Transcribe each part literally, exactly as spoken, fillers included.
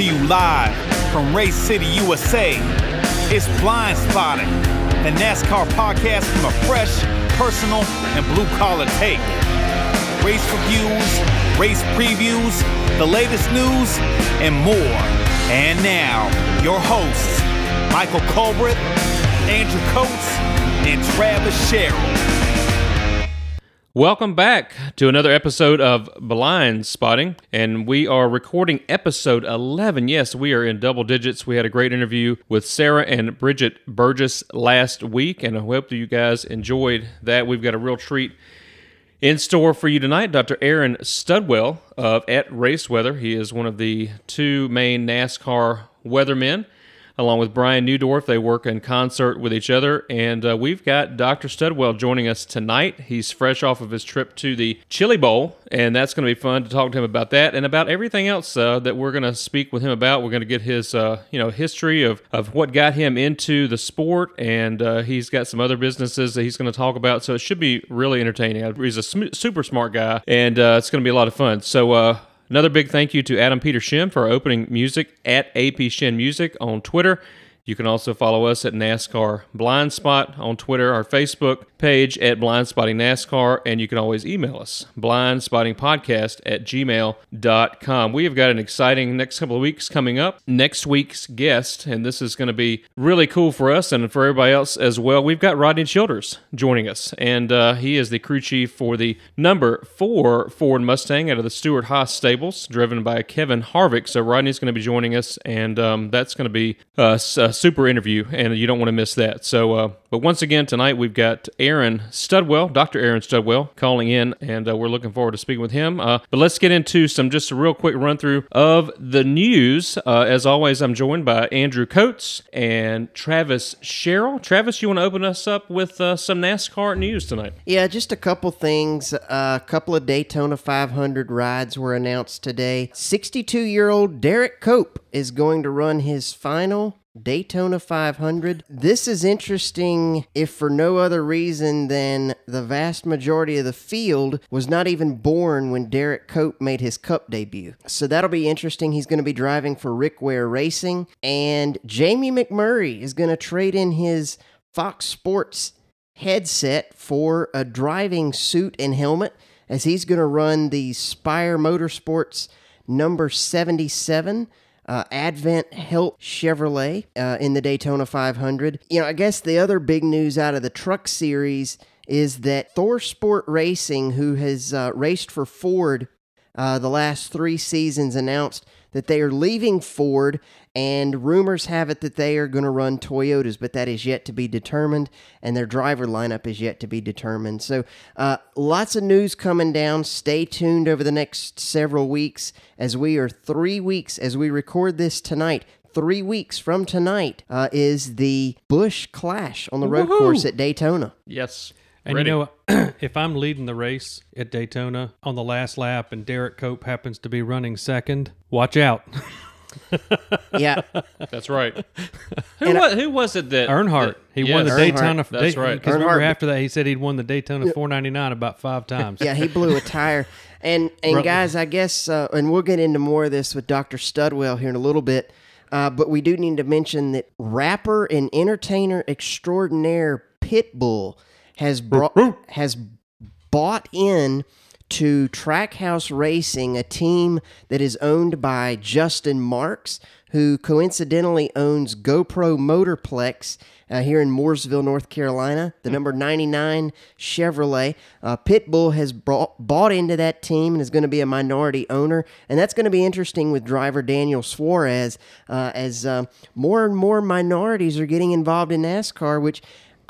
to you live from Race City, U S A. It's Blind Spotting, the NASCAR podcast from a fresh, personal, and blue-collar take. Race reviews, race previews, the latest news, and more. And now, your hosts, Michael Colbert, Andrew Coates, and Travis Sherrill. Welcome back to another episode of Blind Spotting, and we are recording episode eleven. Yes, we are in double digits. We had a great interview with Sarah and Bridget Burgess last week, and I hope that you guys enjoyed that. We've got a real treat in store for you tonight. Doctor Aaron Studwell of Et Race Weather. He is one of the two main NASCAR weathermen, along with Brian Neudorf. They work in concert with each other. And uh, we've got Doctor Studwell joining us tonight. He's fresh off of his trip to the Chili Bowl, and that's going to be fun to talk to him about that and about everything else uh, that we're going to speak with him about. We're going to get his uh, you know, history of, of what got him into the sport, and uh, he's got some other businesses that he's going to talk about, so it should be really entertaining. He's a sm- super smart guy, and uh, it's going to be a lot of fun. So, uh, another big thank you to Adam Petershin for our opening music at APShin Music on Twitter. You can also follow us at NASCAR Blind Spot on Twitter, our Facebook page at Blind Spotting NASCAR, and you can always email us, blindspottingpodcast at gmail dot com. We have got an exciting next couple of weeks coming up. Next week's guest, and this is going to be really cool for us and for everybody else as well, we've got Rodney Childers joining us, and uh, he is the crew chief for the number four Ford Mustang out of the Stewart-Haas stables, driven by Kevin Harvick. So Rodney's going to be joining us, and um, that's going to be uh, a super interview, and you don't want to miss that. So, uh, but once again, tonight we've got Aaron Studwell, Doctor Aaron Studwell, calling in, and uh, we're looking forward to speaking with him. Uh, but let's get into some, just a real quick run-through of the news. Uh, as always, I'm joined by Andrew Coates and Travis Sherrill. Travis, you want to open us up with uh, some NASCAR news tonight? Yeah, just a couple things. Uh, a couple of Daytona five hundred rides were announced today. sixty-two-year-old Derrike Cope is going to run his final Daytona five hundred. This is interesting, if for no other reason than the vast majority of the field was not even born when Derrike Cope made his Cup debut. So that'll be interesting. He's going to be driving for Rick Ware Racing, and Jamie McMurray is going to trade in his Fox Sports headset for a driving suit and helmet, as he's going to run the Spire Motorsports number seventy-seven. Uh, Advent Help Chevrolet uh, in the Daytona five hundred. You know, I guess the other big news out of the truck series is that Thor Sport Racing, who has uh, raced for Ford uh, the last three seasons, announced that they are leaving Ford, and rumors have it that they are going to run Toyotas, but that is yet to be determined, and their driver lineup is yet to be determined. So uh, lots of news coming down. Stay tuned over the next several weeks, as we are three weeks, as we record this tonight, three weeks from tonight uh, is the Busch Clash on the road Woo-hoo! course at Daytona. Yes. And Ready. you know, if I'm leading the race at Daytona on the last lap and Derrike Cope happens to be running second, watch out. Yeah. That's right. Who was, I, who was it that... Earnhardt. That, he yes, won the Earnhardt. Daytona... That's day, right. Because remember after that, he said he'd won the Daytona four ninety-nine about five times. Yeah, he blew a tire. And, and guys, I guess, uh, and we'll get into more of this with Doctor Studwell here in a little bit, uh, but we do need to mention that rapper and entertainer extraordinaire Pitbull has brought has bought in to Trackhouse Racing, a team that is owned by Justin Marks, who coincidentally owns GoPro Motorplex uh, here in Mooresville, North Carolina, the number ninety-nine Chevrolet. Uh, Pitbull has brought, bought into that team and is going to be a minority owner, and that's going to be interesting with driver Daniel Suarez, uh, as uh, more and more minorities are getting involved in NASCAR, which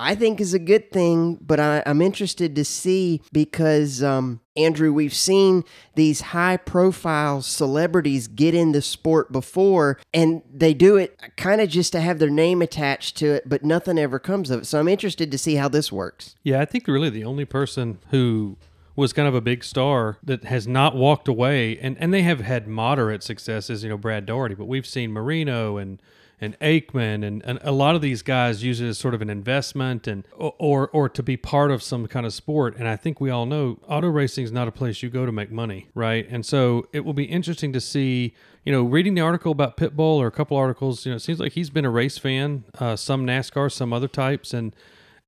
I think is a good thing, but I, I'm interested to see because, um, Andrew, we've seen these high-profile celebrities get in the sport before, and they do it kind of just to have their name attached to it, but nothing ever comes of it. So I'm interested to see how this works. Yeah, I think really the only person who was kind of a big star that has not walked away, and, and they have had moderate successes, you know, Brad Daugherty, but we've seen Marino and and Aikman and, and a lot of these guys use it as sort of an investment and or or to be part of some kind of sport. And I think we all know auto racing is not a place you go to make money, right? And so it will be interesting to see, you know, reading the article about Pitbull or a couple articles, you know, it seems like he's been a race fan, uh, some NASCAR, some other types. And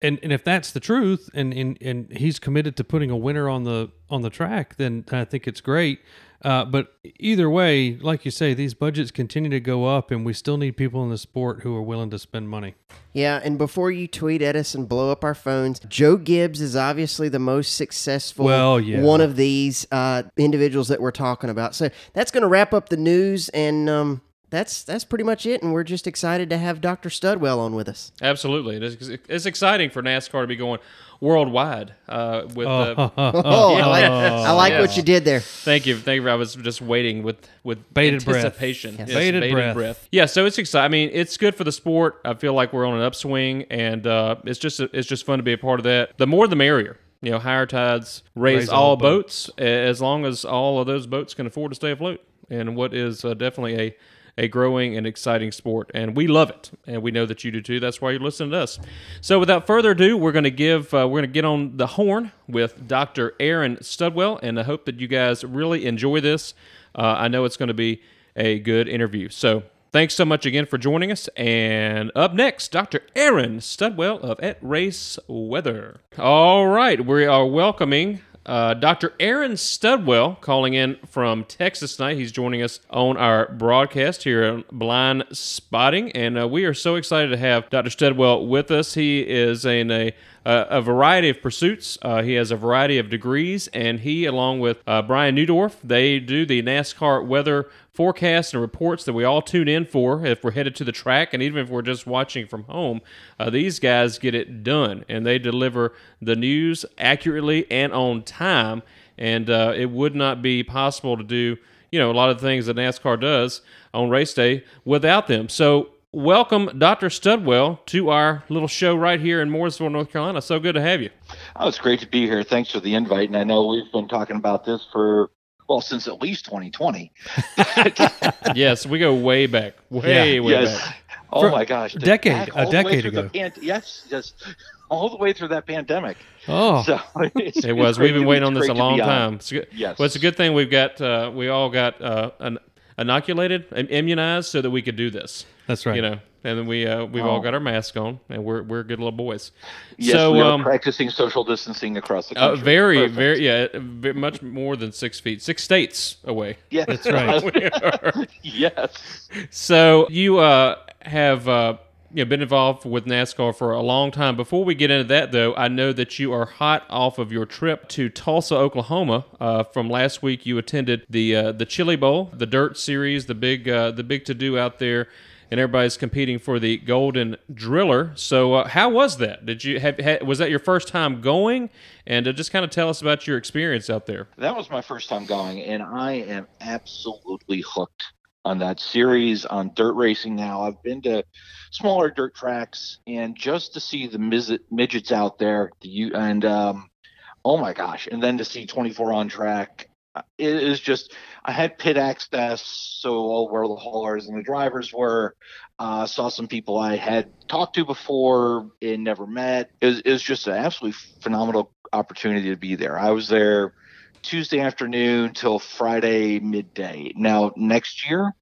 And and if that's the truth, and, and, and he's committed to putting a winner on the on the track, then I think it's great. Uh, but either way, like you say, these budgets continue to go up, and we still need people in the sport who are willing to spend money. Yeah, and before you tweet at us and blow up our phones, Joe Gibbs is obviously the most successful well, yeah. one of these uh, individuals that we're talking about. So that's going to wrap up the news, and... Um, That's that's pretty much it, and we're just excited to have Doctor Studwell on with us. Absolutely. It is, it's exciting for NASCAR to be going worldwide. Uh, with oh, the, oh yeah. I like, I like yes. what you did there. Thank you. Thank you. I was just waiting with, with bated anticipation. Breath. Yes. Bated, bated breath. breath. Yeah, so it's exciting. I mean, it's good for the sport. I feel like we're on an upswing, and uh, it's just it's just fun to be a part of that. The more, the merrier. You know, higher tides raise, raise all, all boats, boats, as long as all of those boats can afford to stay afloat. And what is uh, definitely a... a growing and exciting sport, and we love it, and we know that you do too. That's why you're listening to us. So without further ado, we're going to give, uh, we're going to get on the horn with Doctor Aaron Studwell, and I hope that you guys really enjoy this. Uh, I know it's going to be a good interview. So thanks so much again for joining us, and up next, Doctor Aaron Studwell of Et Race Weather. All right, we are welcoming... Uh, Doctor Aaron Studwell calling in from Texas tonight. He's joining us on our broadcast here on Blind Spotting, and uh, we are so excited to have Doctor Studwell with us. He is in a, uh, a variety of pursuits. Uh, he has a variety of degrees, and he, along with uh, Brian Neudorf, they do the NASCAR weather forecasts and reports that we all tune in for if we're headed to the track, and even if we're just watching from home. Uh, these guys get it done, and they deliver the news accurately and on time, and uh, it would not be possible to do, you know, a lot of the things that NASCAR does on race day without them. So welcome, Doctor Studwell, to our little show right here in Mooresville, North Carolina. So good to have you. Oh, it's great to be here. Thanks for the invite, and I know we've been talking about this for well, since at least twenty twenty. Yes, we go way back. Way, yeah. way yes. back. Oh, for my gosh. Decade, a decade ago. Pan- yes, yes. All the way through that pandemic. Oh, so it's, it was. We've been waiting on this a long time. It's good. Yes. Well, it's a good thing we've got, uh, we all got uh, an, inoculated and immunized so that we could do this. That's right. You know, and then we, uh, we've oh. all got our masks on, and we're we're good little boys. Yes, so, we are um, practicing social distancing across the country. Uh, very, Perfect. very, yeah, very much more than six feet, six states away. Yeah, that's right. Yes. So you uh, have uh, you know, been involved with NASCAR for a long time. Before we get into that, though, I know that you are hot off of your trip to Tulsa, Oklahoma. Uh, from last week, you attended the uh, the Chili Bowl, the Dirt Series, the big uh, the big to do out there. And everybody's competing for the Golden Driller. So, uh, how was that? Did you have, had, was that your first time going? And uh, just kind of tell us about your experience out there. That was my first time going, and I am absolutely hooked on that series, on dirt racing now. I've been to smaller dirt tracks, and just to see the midget, midgets out there, the, and um, oh my gosh, and then to see twenty-four on track. It is just, I had pit access, so all where the haulers and the drivers were. Uh, saw some people I had talked to before and never met. It was, it was just an absolutely phenomenal opportunity to be there. I was there Tuesday afternoon till Friday midday. Now, next year,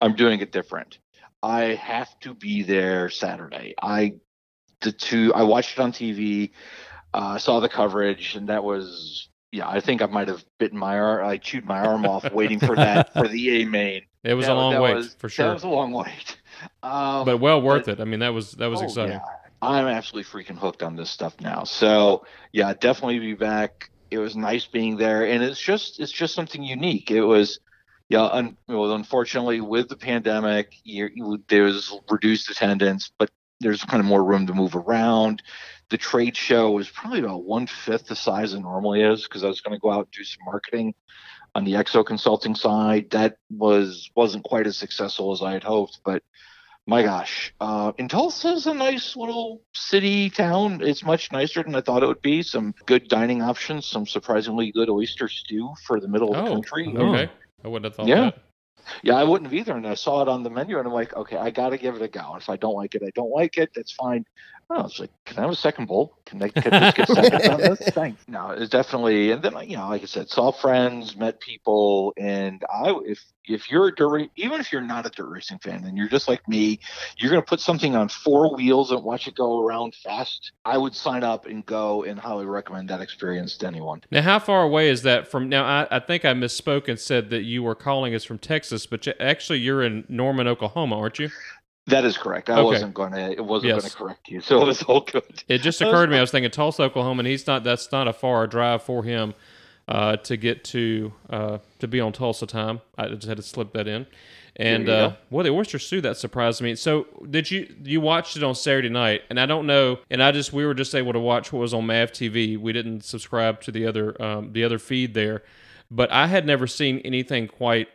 I'm doing it different. I have to be there Saturday. I the two I watched it on T V, uh, saw the coverage, and that was... Yeah, I think I might have bitten my arm. I chewed my arm off waiting for that for the A main. It was that, a long wait was, for sure. That was a long wait, um, but well worth but, it. I mean, that was that was oh, exciting. Yeah. I'm absolutely freaking hooked on this stuff now. So yeah, definitely be back. It was nice being there, and it's just it's just something unique. It was yeah. Un, well, unfortunately, with the pandemic, you, you, there was reduced attendance, but there's kind of more room to move around. The trade show was probably about one-fifth the size it normally is because I was going to go out and do some marketing on the Exo Consulting side. That was, wasn't quite as successful as I had hoped, but my gosh. Uh, and Tulsa is a nice little city town. It's much nicer than I thought it would be. Some good dining options, some surprisingly good oyster stew for the middle oh, of the country. Okay. I wouldn't have thought yeah. that. Yeah, I wouldn't have either. And I saw it on the menu, and I'm like, okay, I got to give it a go. And if I don't like it, I don't like it. That's fine. I was like, can I have a second bowl? Can I can I just get seconds on this? Thanks. No, it's definitely. And then, you know, like I said, saw friends, met people. And I, if if you're a dirt, even if you're not a dirt racing fan, and you're just like me, you're going to put something on four wheels and watch it go around fast, I would sign up and go and highly recommend that experience to anyone. Now, how far away is that from? Now, I, I think I misspoke and said that you were calling us from Texas, but you, actually you're in Norman, Oklahoma, aren't you? That is correct. I okay. wasn't going to. It wasn't yes. going to correct you, so it was all good. It just occurred to me. I was thinking Tulsa, Oklahoma, and he's not. That's not a far drive for him uh, to get to uh, to be on Tulsa time. I just had to slip that in. And uh, well, the Oyster Stew, that surprised me. So did you you watched it on Saturday night? And I don't know. And I just we were just able to watch what was on M A V T V. We didn't subscribe to the other um, the other feed there, but I had never seen anything quite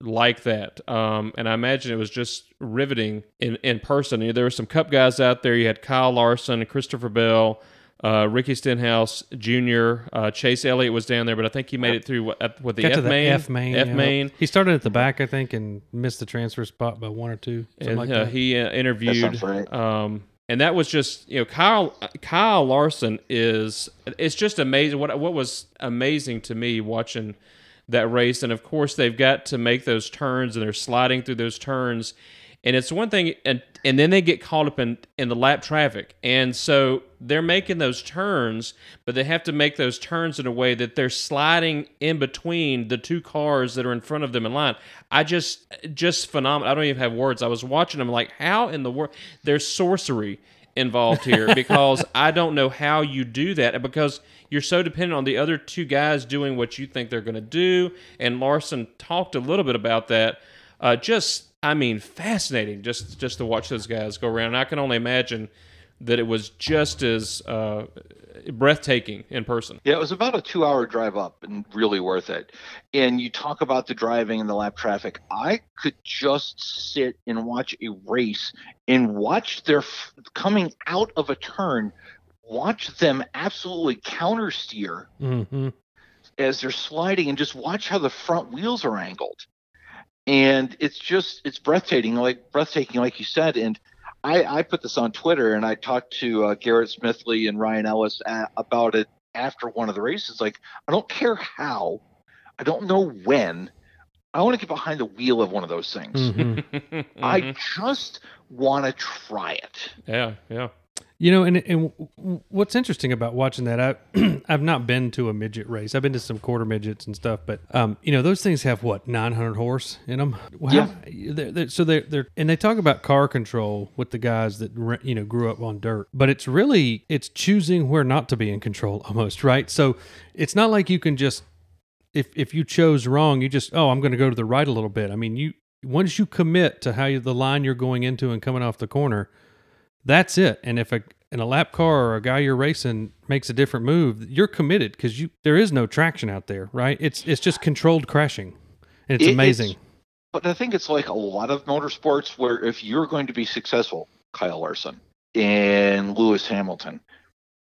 like that, um and I imagine it was just riveting in in person. You know, there were some Cup guys out there. You had Kyle Larson, Christopher Bell, uh Ricky Stenhouse Junior, uh Chase Elliott was down there, but I think he made it through what, what the F, the main, F main F yeah. main. He started at the back, I think, and missed the transfer spot by one or two. And like uh, that. he uh, interviewed, that um and that was just, you know, Kyle Kyle Larson is it's just amazing. What what was amazing to me watching that race, and of course they've got to make those turns, and they're sliding through those turns, and it's one thing, and and then they get caught up in in the lap traffic, and so they're making those turns, but they have to make those turns in a way that they're sliding in between the two cars that are in front of them in line. I just just phenomenal. I don't even have words. I was watching them like, how in the world? There's sorcery involved here, because I don't know how you do that, because you're so dependent on the other two guys doing what you think they're going to do. And Larson talked a little bit about that. Uh, just, I mean, fascinating just, just to watch those guys go around. And I can only imagine that it was just as uh, breathtaking in person. Yeah, it was about a two-hour drive up and really worth it. And you talk about the driving and the lap traffic. I could just sit and watch a race and watch their f- coming out of a turn, watch them absolutely counter steer mm-hmm. as they're sliding, and just watch how the front wheels are angled. And it's just, it's breathtaking, like breathtaking, like you said. And I, I put this on Twitter, and I talked to uh, Garrett Smithley and Ryan Ellis a- about it after one of the races. Like, I don't care how, I don't know when, I want to get behind the wheel of one of those things. Mm-hmm. mm-hmm. I just want to try it. Yeah. Yeah. You know, and and what's interesting about watching that, I, I've not been to a midget race. I've been to some quarter midgets and stuff, but, um, you know, those things have, what, nine hundred horse in them? Wow. Yeah. They're, they're, so they're, they're, and they talk about car control with the guys that, you know, grew up on dirt, but it's really, it's choosing where not to be in control almost, right? So it's not like you can just, if, if you chose wrong, you just, oh, I'm going to go to the right a little bit. I mean, you once you commit to how you, the line you're going into and coming off the corner, that's it. And if a in a lap car or a guy you're racing makes a different move, you're committed, because you there is no traction out there, right? It's it's just controlled crashing, and it's it, amazing. It's, but I think it's like a lot of motorsports where if you're going to be successful, Kyle Larson and Lewis Hamilton,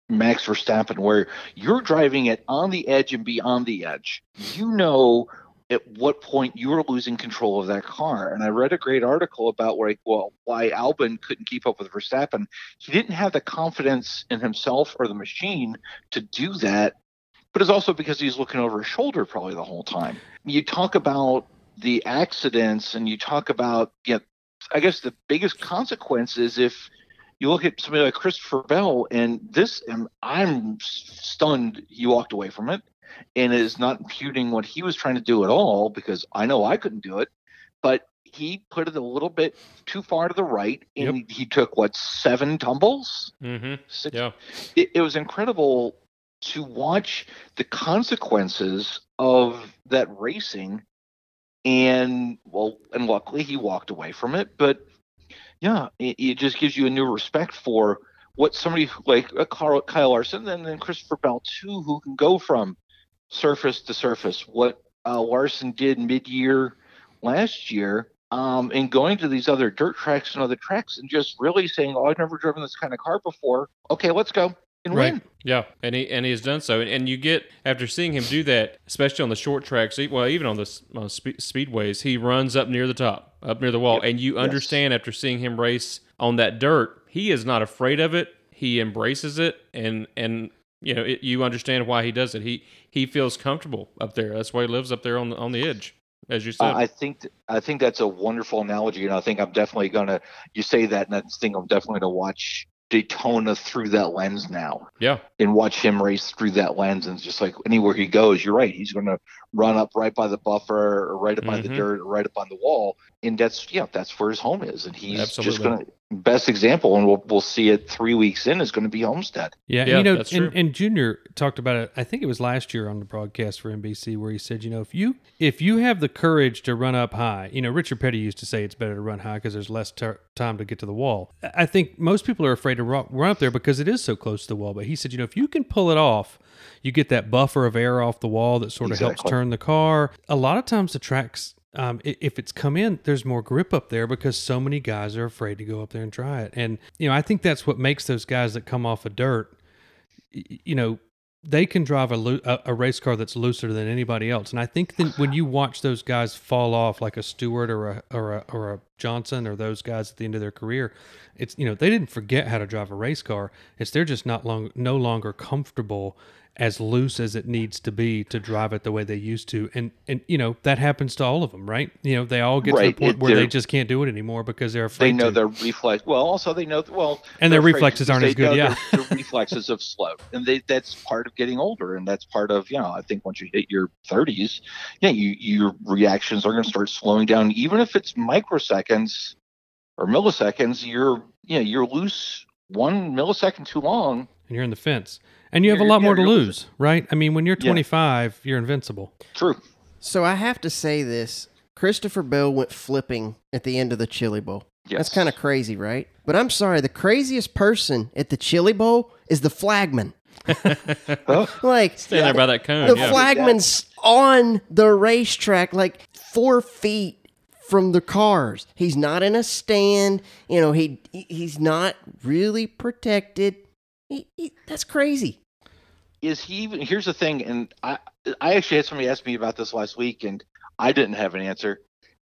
Max Verstappen, where you're driving it on the edge and beyond the edge, you know at what point you were losing control of that car. And I read a great article about where, well, why Albon couldn't keep up with Verstappen. He didn't have the confidence in himself or the machine to do that, but it's also because he's looking over his shoulder probably the whole time. You talk about the accidents, and you talk about, yeah, you know, I guess the biggest consequence is if you look at somebody like Christopher Bell, and this, and I'm stunned he walked away from it. And is not imputing what he was trying to do at all, because I know I couldn't do it, but he put it a little bit too far to the right, and yep. he took, what, seven tumbles? Mm-hmm. Six. Yeah. It, it was incredible to watch the consequences of that racing, and, well, and luckily he walked away from it, but, yeah, it, it just gives you a new respect for what somebody like uh, Kyle Larson and then Christopher Bell, too, who can go from surface to surface, what uh, Larson did mid-year last year, um, and going to these other dirt tracks and other tracks and just really saying, oh, I've never driven this kind of car before. Okay, let's go and right. win. Yeah, and he and he has done so. And, and you get, after seeing him do that, especially on the short tracks, well, even on the on spe- speedways, he runs up near the top, up near the wall. Yep. And you understand, yes, after seeing him race on that dirt, he is not afraid of it. He embraces it, and and you know it, you understand why he does it. He he feels comfortable up there. That's why he lives up there on on the edge. As you said, uh, I think th- I think that's a wonderful analogy, and I think I'm definitely gonna. You say that, and I think I'm definitely gonna watch Daytona through that lens now. Yeah, and watch him race through that lens, and just like anywhere he goes, you're right. He's gonna run up right by the buffer, or right up mm-hmm. by the dirt, or right up on the wall, and that's yeah, that's where his home is, and he's Absolutely. just gonna. Best example, and we'll we'll see it three weeks in, is going to be Homestead. Yeah, yeah, you know, that's true. And, and Junior talked about it. I think it was last year on the broadcast for N B C, where he said, you know, if you if you have the courage to run up high, you know, Richard Petty used to say it's better to run high because there's less ter- time to get to the wall. I think most people are afraid to run, run up there because it is so close to the wall. But he said, you know, if you can pull it off, you get that buffer of air off the wall that sort of exactly. helps turn the car. A lot of times the tracks. Um, if it's come in, there's more grip up there because so many guys are afraid to go up there and try it. And, you know, I think that's what makes those guys that come off of dirt, you know, they can drive a, lo- a race car that's looser than anybody else. And I think that when you watch those guys fall off, like a Stewart or a, or a, or a Johnson or those guys at the end of their career, it's, you know, they didn't forget how to drive a race car. It's, they're just not long, no longer comfortable as loose as it needs to be to drive it the way they used to. And, and you know, that happens to all of them, right? You know, they all get right. to the point it, where they just can't do it anymore because they're afraid. They know to. their reflex. Well, also they know, well. And their reflexes aren't as good, yeah. Their, their reflexes have slowed. And they, that's part of getting older. And that's part of, you know, I think once you hit your thirties, yeah, you, your reactions are going to start slowing down. Even if it's microseconds or milliseconds, you're, you know, you're loose one millisecond too long. And you're in the fence. And you have a lot more to lose, right? I mean, when you're twenty-five, yeah. you're invincible. True. So I have to say this. Christopher Bell went flipping at the end of the Chili Bowl. Yes. That's kind of crazy, right? But I'm sorry, the craziest person at the Chili Bowl is the flagman. well, like Stand there by that cone. The yeah. flagman's on the racetrack, like four feet from the cars. He's not in a stand. You know, he he's not really protected. He, he, that's crazy. Is he even? Here's the thing, and I I actually had somebody ask me about this last week, and I didn't have an answer.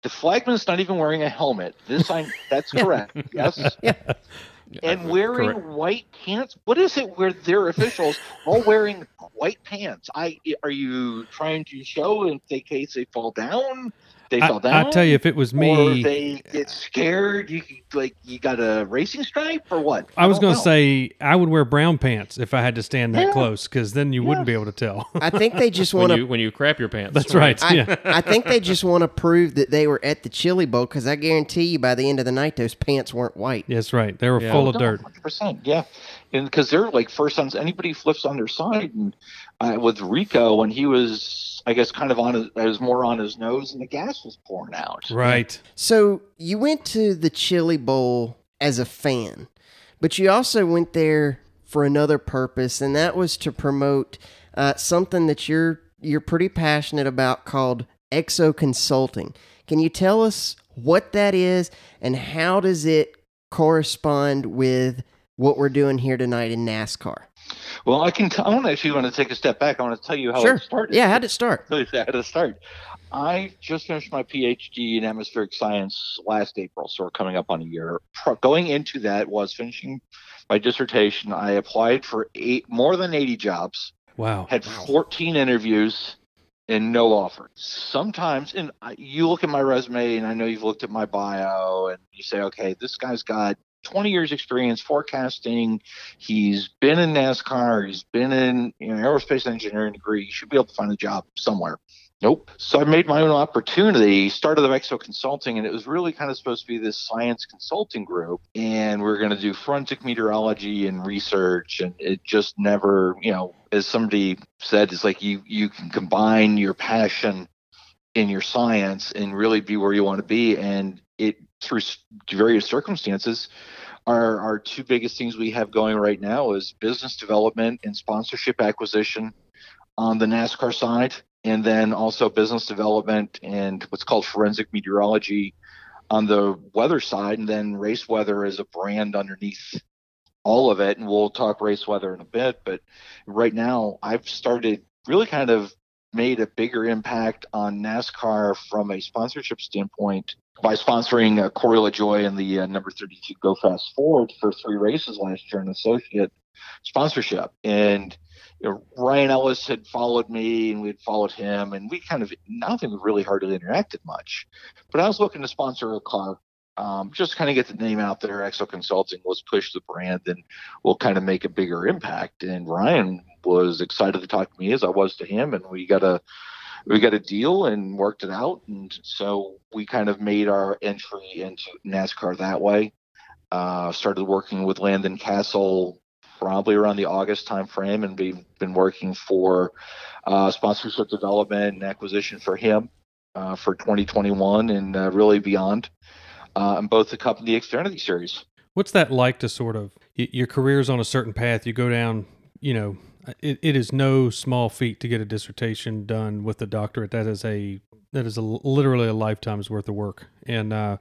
The flagman's not even wearing a helmet. This I that's correct. Yes. Yeah. And wearing correct. white pants. What is it where their officials all wearing white pants? I are you trying to show in case they fall down? They fell down. I, I tell you, if it was me, or they get scared. You like you got a racing stripe or what? I, I was going to say I would wear brown pants if I had to stand that yeah. close, because then you yeah. wouldn't be able to tell. I think they just want to when you crap your pants. That's right. I, yeah. I think they just want to prove that they were at the Chili Bowl, because I guarantee you, by the end of the night, those pants weren't white. That's right. They were yeah. full oh, of no, dirt. one hundred percent Yeah, and because they're like first on anybody flips on their side, and uh, with Rico when he was. I guess kind of on his, I was more on his nose and the gas was pouring out. Right. So you went to the Chili Bowl as a fan, but you also went there for another purpose, and that was to promote uh, something that you're you're pretty passionate about called Exo Consulting. Can you tell us what that is and how does it correspond with what we're doing here tonight in NASCAR? Well, I can. T- I want to actually want to take a step back. I want to tell you how sure. it started. Yeah, how did it start? How did it start? I just finished my PhD in atmospheric science last April, so we're coming up on a year. Pro- going into that was finishing my dissertation. I applied for eight more than eighty jobs. Wow! Had wow. fourteen interviews and no offer. Sometimes, and you look at my resume, and I know you've looked at my bio, and you say, "Okay, this guy's got." twenty years experience forecasting. He's been in NASCAR. He's been in you know, aerospace engineering degree. You should be able to find a job somewhere. Nope. So I made my own opportunity, started the Exo Consulting, and it was really kind of supposed to be this science consulting group. And we we're going to do forensic meteorology and research. And it just never, you know, as somebody said, it's like you, you can combine your passion in your science and really be where you want to be. And it, through various circumstances, our, our two biggest things we have going right now is business development and sponsorship acquisition on the NASCAR side, and then also business development and what's called forensic meteorology on the weather side, and then Race Weather as a brand underneath all of it, and we'll talk race weather in a bit. But right now, I've started really kind of made a bigger impact on NASCAR from a sponsorship standpoint by sponsoring uh, Corey LaJoy and the uh, number thirty-two Go Fast Ford for three races last year in associate sponsorship. And you know, Ryan Ellis had followed me, and we had followed him, and we kind of, I don't think we really hardly interacted much. But I was looking to sponsor a car, um, just kind of get the name out there. Exo Consulting, let's push the brand, and we'll kind of make a bigger impact. And Ryan was excited to talk to me as I was to him, and we got a we got a deal and worked it out. And so we kind of made our entry into NASCAR that way. Uh, started working with Landon Cassill probably around the August time frame, and we've been working for uh, sponsorship development and acquisition for him uh, for twenty twenty-one and uh, really beyond uh, in both the Cup and the Xfinity Series. What's that like to sort of, your career's on a certain path, you go down, you know, it, it is no small feat to get a dissertation done with a doctorate. That is a, that is a, literally a lifetime's worth of work. And, uh,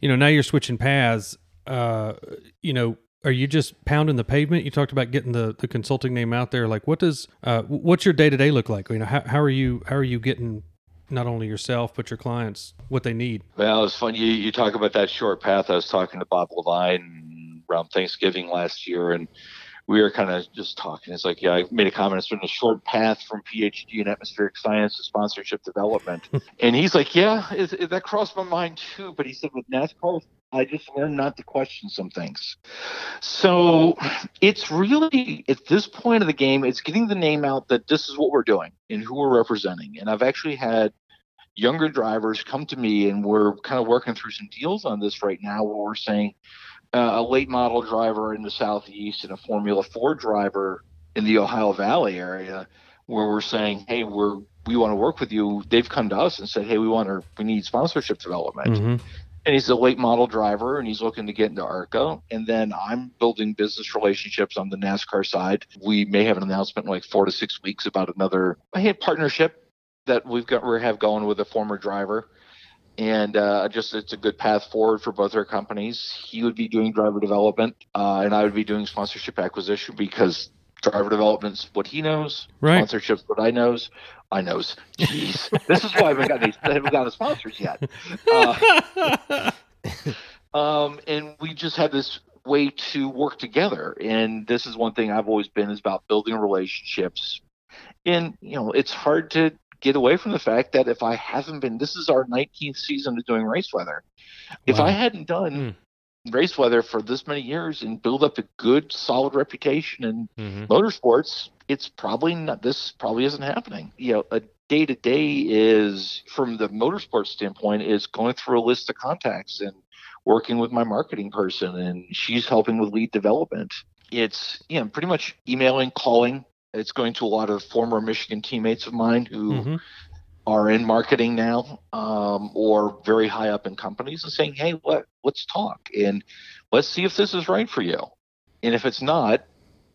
you know, now you're switching paths, uh, you know, are you just pounding the pavement? You talked about getting the, the consulting name out there. Like, what does uh, what's your day to day look like? You know, how how are you how are you getting not only yourself but your clients what they need? Well, it's funny you, you talk about that short path. I was talking to Bob Levine around Thanksgiving last year, and we were kind of just talking. It's like, yeah, I made a comment. It's been a short path from P H D in atmospheric science to sponsorship development, and he's like, yeah, it, it, that crossed my mind too. But he said with NASCAR, I just learned not to question some things. So it's really, at this point of the game, it's getting the name out that this is what we're doing and who we're representing. And I've actually had younger drivers come to me, and we're kind of working through some deals on this right now where we're saying uh, a late model driver in the Southeast and a Formula Four driver in the Ohio Valley area, where we're saying, hey, we're, we want to work with you. They've come to us and said, hey, we want to, we need sponsorship development. Mm-hmm. And he's a late model driver, and he's looking to get into ARCA. And then I'm building business relationships on the NASCAR side. We may have an announcement in like four to six weeks about another hey, partnership that we've got, we have going with a former driver. And uh, just it's a good path forward for both our companies. He would be doing driver development, uh, and I would be doing sponsorship acquisition, because driver development's what he knows, right. Sponsorship's what I knows. I knows. Jeez, this is why I haven't got any, I haven't got the sponsors yet. Uh, um, and we just have this way to work together. And this is one thing I've always been is about building relationships. And you know, it's hard to get away from the fact that if I haven't been, this is our nineteenth season of doing race weather. Wow. If I hadn't done mm. race weather for this many years and build up a good, solid reputation in mm-hmm. motorsports, it's probably not, this probably isn't happening. You know, a day to day is, from the motorsports standpoint, is going through a list of contacts and working with my marketing person, and she's helping with lead development. It's, you know, pretty much emailing, calling. It's going to a lot of former Michigan teammates of mine who mm-hmm. are in marketing now, um, or very high up in companies, and saying, hey, let, let's talk and let's see if this is right for you. And if it's not,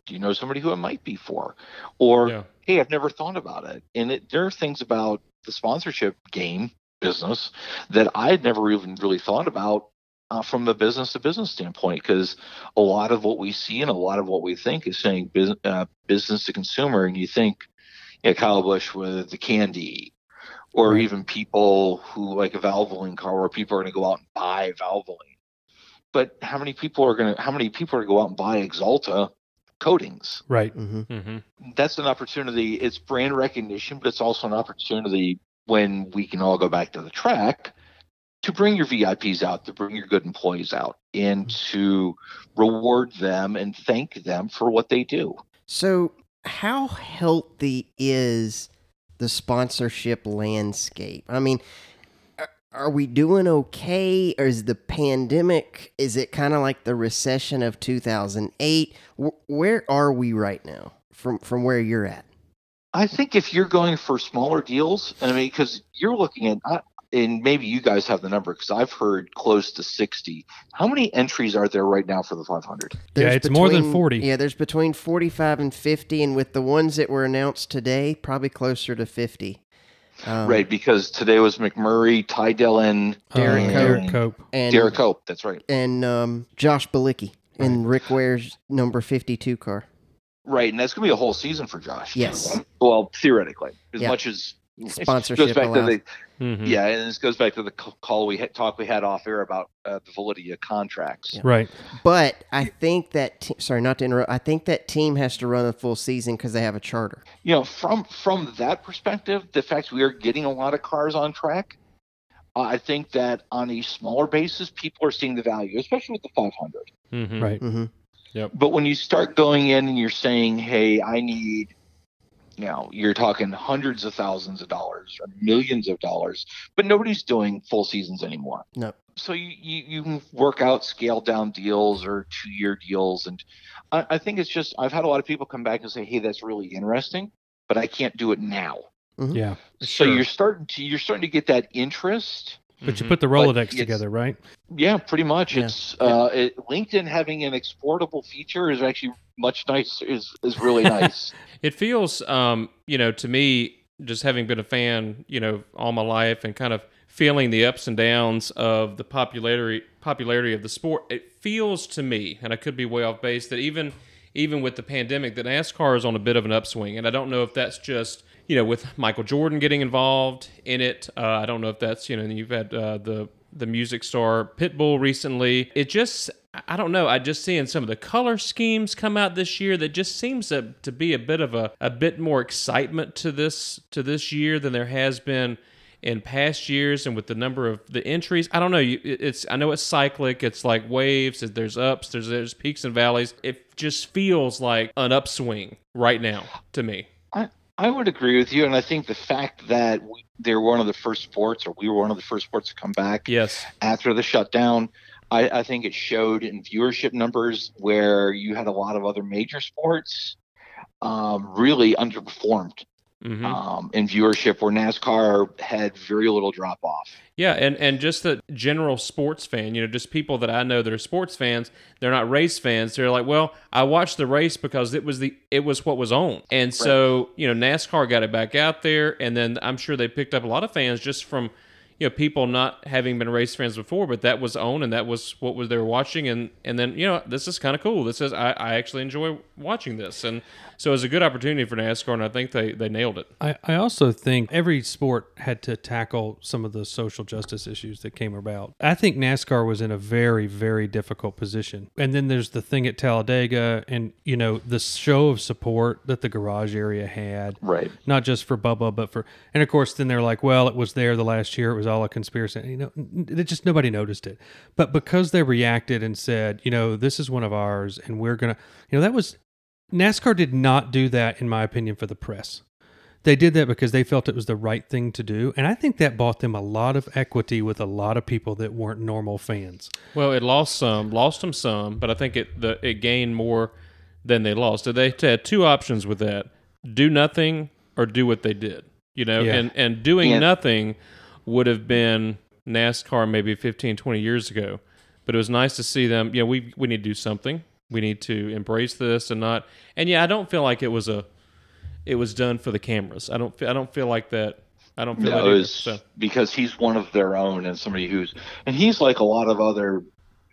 do you know somebody who it might be for? Or, yeah. hey, I've never thought about it. And it, there are things about the sponsorship game business that I'd never even really thought about uh, from a business-to-business standpoint, because a lot of what we see and a lot of what we think is saying business, uh, business to consumer. And you think, you know, Kyle Busch with the candy, or right. even people who like a Valvoline car where people are going to go out and buy Valvoline. But how many people are going to, how many people are going to go out and buy Axalta coatings? Right. Mm-hmm. Mm-hmm. That's an opportunity. It's brand recognition, but it's also an opportunity when we can all go back to the track to bring your V I Ps out, to bring your good employees out, and mm-hmm. to reward them and thank them for what they do. So how healthy is the sponsorship landscape? I mean, are we doing okay? Or is the pandemic, is it kind of like the recession of two thousand eight? W- where are we right now from, from where you're at? I think if you're going for smaller deals, I mean, because you're looking at, uh, and maybe you guys have the number, because I've heard close to sixty. How many entries are there right now for the five hundred? There's yeah, it's between, more than forty. Yeah, there's between forty-five and fifty. And with the ones that were announced today, probably closer to fifty. Um, right, because today was McMurray, Ty Dillon, Derrike Cope, and Derrike Cope. That's right, and um, Josh Bilicki. in right. Rick Ware's number fifty-two car. Right, and that's going to be a whole season for Josh. Yes. Well, theoretically, as yeah. much as sponsorship goes back to the, mm-hmm. yeah, and this goes back to the call we had, talk we had off air about uh, the validity of contracts. Yeah. Right. But I think that te- sorry, not to interrupt. I think that team has to run a full season because they have a charter. You know, from from that perspective, the fact we are getting a lot of cars on track, uh, I think that on a smaller basis, people are seeing the value, especially with the five hundred. Mm-hmm. Right. Mm-hmm. Yep. But when you start going in and you're saying, hey, I need, you know, you're talking hundreds of thousands of dollars or millions of dollars, but nobody's doing full seasons anymore. No. Nope. So you, you, you work out scale down deals or two year deals. And I, I think it's just, I've had a lot of people come back and say, hey, that's really interesting, but I can't do it now. Mm-hmm. Yeah. So sure. you're starting to, you're starting to get that interest. But you put the Rolodex together, right? Yeah, pretty much. Yeah. It's uh, it, LinkedIn having an exportable feature is actually much nicer. is is really nice. It feels, um, you know, to me, just having been a fan, you know, all my life, and kind of feeling the ups and downs of the popularity popularity of the sport. It feels to me, and I could be way off base, that even even with the pandemic, that NASCAR is on a bit of an upswing, and I don't know if that's just. You know, with Michael Jordan getting involved in it, uh, I don't know if that's, you know, you've had uh, the the music star Pitbull recently. It just, I don't know, I just seeing some of the color schemes come out this year that just seems to, to be a bit of a, a bit more excitement to this to this year than there has been in past years, and with the number of the entries. I don't know, it's I know it's cyclic, it's like waves, there's ups, there's there's peaks and valleys. It just feels like an upswing right now to me. I- I would agree with you, and I think the fact that we, they're one of the first sports, or we were one of the first sports to come back yes. after the shutdown, I, I think it showed in viewership numbers where you had a lot of other major sports um, really underperformed mm-hmm. um, in viewership, where NASCAR had very little drop-off. Yeah, and, and just the general sports fan, you know, just people that I know that are sports fans, they're not race fans. They're like, well, I watched the race because it was the it was what was on. And right. so, you know, NASCAR got it back out there, and then I'm sure they picked up a lot of fans just from, you know, people not having been race fans before, but that was on, and that was what was they were watching. And, and then, you know, this is kind of cool. This is, I, I actually enjoy watching this. And so it was a good opportunity for NASCAR, and I think they, they nailed it. I, I also think every sport had to tackle some of the social justice issues that came about. I think NASCAR was in a very, very difficult position. And then there's the thing at Talladega and, you know, the show of support that the garage area had. Right. Not just for Bubba, but for... And, of course, then they're like, well, it was there the last year. It was all a conspiracy, you know, it just nobody noticed it. But because they reacted and said, you know, this is one of ours and we're going to, you know, that was, NASCAR did not do that, in my opinion, for the press. They did that because they felt it was the right thing to do. And I think that bought them a lot of equity with a lot of people that weren't normal fans. Well, it lost some, lost them some, but I think it, the, it gained more than they lost. So they had two options with that, do nothing or do what they did, you know, yeah. and, and doing yeah. nothing would have been NASCAR maybe fifteen, twenty years ago. But it was nice to see them, you know, we we need to do something. We need to embrace this and not, and yeah, I don't feel like it was a, it was done for the cameras. I don't feel, I don't feel like that. I don't feel no, like it was so. Because he's one of their own and somebody who's, and he's like a lot of other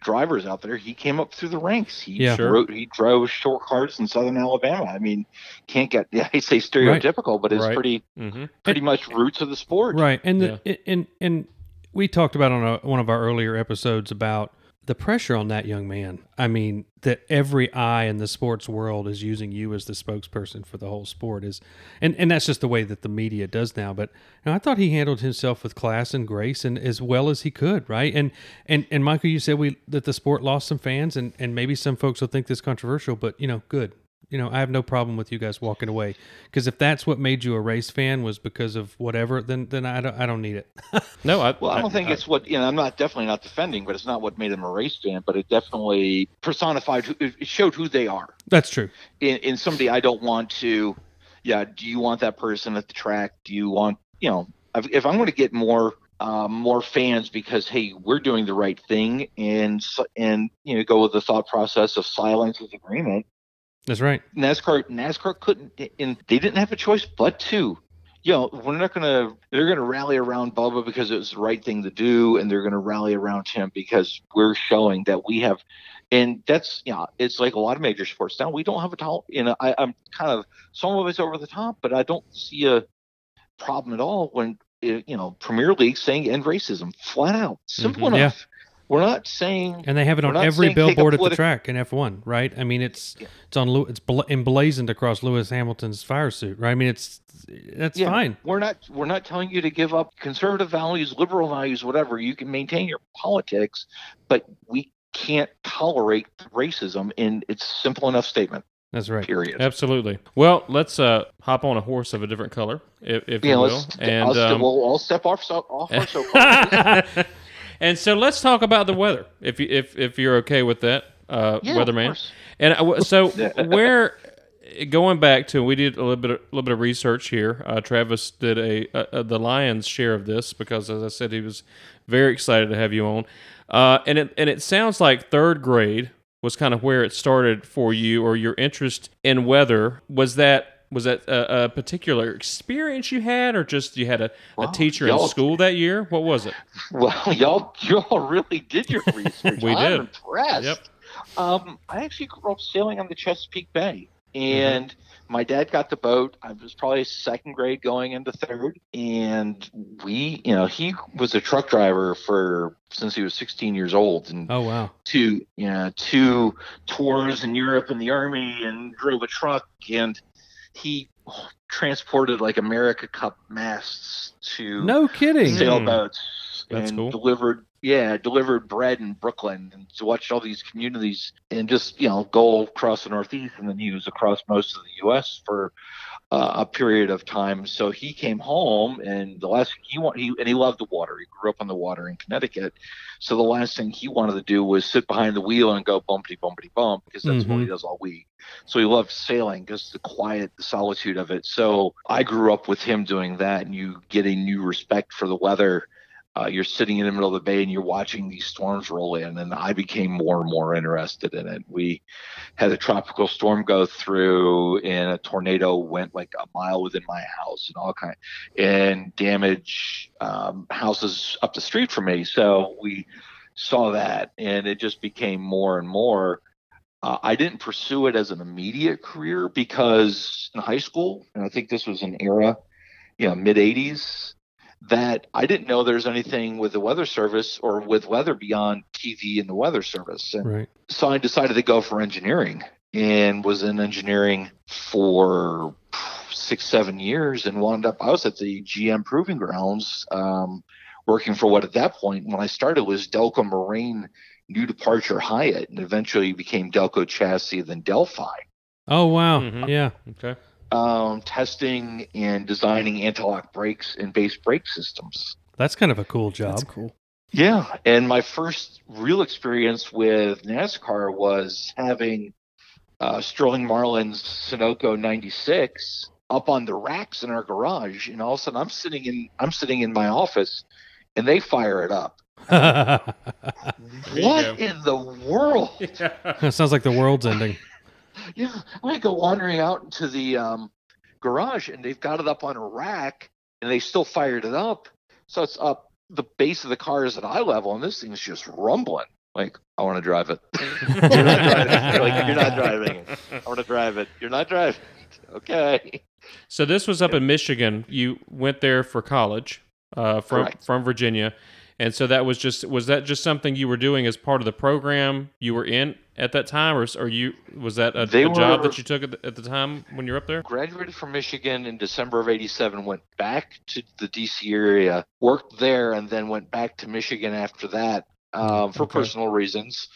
drivers out there. He came up through the ranks. He yeah, drove, sure. he drove short cars in Southern Alabama. I mean, can't get, I say stereotypical, right. but it's right. pretty, mm-hmm. pretty and, much roots of the sport. Right. And, yeah. the, and, and we talked about on a, one of our earlier episodes about the pressure on that young man. I mean, that every eye in the sports world is using you as the spokesperson for the whole sport is, and, and that's just the way that the media does now. But you know, I thought he handled himself with class and grace and as well as he could. Right. And, and, and Michael, you said we, that the sport lost some fans and, and maybe some folks will think this controversial, but you know, good, you know, I have no problem with you guys walking away. Cause if that's what made you a race fan was because of whatever, then, then I don't, I don't need it. no, I, well, I don't I, think I, it's what, you know, I'm not definitely not defending, but it's not what made them a race fan, but it definitely personified, who, it showed who they are. That's true. In, in somebody I don't want to, yeah. Do you want that person at the track? Do you want, you know, if I'm going to get more, uh, more fans because, hey, we're doing the right thing and, and, you know, go with the thought process of silence with agreement. That's right. NASCAR, NASCAR couldn't, and they didn't have a choice but to, you know, we're not going to, they're going to rally around Bubba because it was the right thing to do. And they're going to rally around him because we're showing that we have And that's, yeah, you know, it's like a lot of major sports now. We don't have a top, you know, I, I'm kind of, some of it's over the top, but I don't see a problem at all when, you know, Premier League saying end racism flat out, simple mm-hmm, enough. Yeah. We're not saying, and they have it on every billboard at the track in F one, right? I mean, it's yeah. it's on it's emblazoned across Lewis Hamilton's fire suit, right? I mean, it's that's yeah, fine. We're not we're not telling you to give up conservative values, liberal values, whatever. You can maintain your politics, but we can't tolerate racism in its simple enough statement. That's right. Period. Absolutely. Well, let's uh, hop on a horse of a different color, if, if yeah, you will, and I'll, um, we'll all step off so, off our soapbox. And so let's talk about the weather, if you, if if you're okay with that, uh, yeah, weatherman. And so where, going back to, we did a little bit of, little bit of research here. Uh, Travis did a uh, the lion's share of this because, as I said, he was very excited to have you on. Uh, and it and it sounds like third grade was kind of where it started for you, or your interest in weather. Was that was that a, a particular experience you had, or just you had a, wow, a teacher in school that year? What was it? Well, y'all, y'all really did your research. we I'm did. I'm impressed. Yep. Um, I actually grew up sailing on the Chesapeake Bay, and mm-hmm. my dad got the boat. I was probably second grade going into third, and we, you know, he was a truck driver for since he was sixteen years old, and oh wow, two, you know, two tours in Europe in the army, and drove a truck and. He transported like America Cup masts to no kidding sailboats mm. and cool. delivered yeah delivered bread in Brooklyn, and to watch all these communities and just, you know, go across the Northeast, and then he was across most of the U S for uh, a period of time. So he came home, and the last thing he want he and he loved the water. He grew up on the water in Connecticut, so the last thing he wanted to do was sit behind the wheel and go bumpity bumpity bump, because that's mm-hmm. what he does all week. So he loved sailing, just the quiet, the solitude of it. So I grew up with him doing that, and you get a new respect for the weather. Uh, you're sitting in the middle of the bay and you're watching these storms roll in, and I became more and more interested in it. We had a tropical storm go through, and a tornado went like a mile within my house and all kind of, and damaged um, houses up the street from me. So we saw that, and it just became more and more. Uh, I didn't pursue it as an immediate career because in high school, and I think this was an era, you know, mid eighties, that I didn't know there's anything with the weather service or with weather beyond T V and the weather service. And right. So I decided to go for engineering, and was in engineering for six, seven years, and wound up, I was at the G M Proving Grounds um, working for what at that point when I started was Delco Marine New Departure Hyatt, and eventually became Delco Chassis, then Delphi. Oh, wow. Mm-hmm. Yeah. Okay. Um, testing and designing anti-lock brakes and base brake systems. That's kind of a cool job. That's cool. Yeah. And my first real experience with NASCAR was having uh, Sterling Marlin's Sunoco ninety-six up on the racks in our garage. And all of a sudden I'm sitting in, I'm sitting in my office, and they fire it up. What in the world? Yeah. That sounds like the world's ending. Yeah, I go wandering out into the um, garage, and they've got it up on a rack, and they still fired it up. So it's up, the base of the car is at eye level, and this thing's just rumbling. Like, I want to drive it. You're not driving. You're like, you're not driving it. I want to drive it. You're not driving it. Okay. So this was up in Michigan. You went there for college uh, from right. from Virginia. And so that was just, was that just something you were doing as part of the program you were in at that time? Or, or you, was that a, a were, job that you took at the, at the time when you were up there? Graduated from Michigan in December of eighty-seven, went back to the D C area, worked there, and then went back to Michigan after that um, for okay. personal reasons.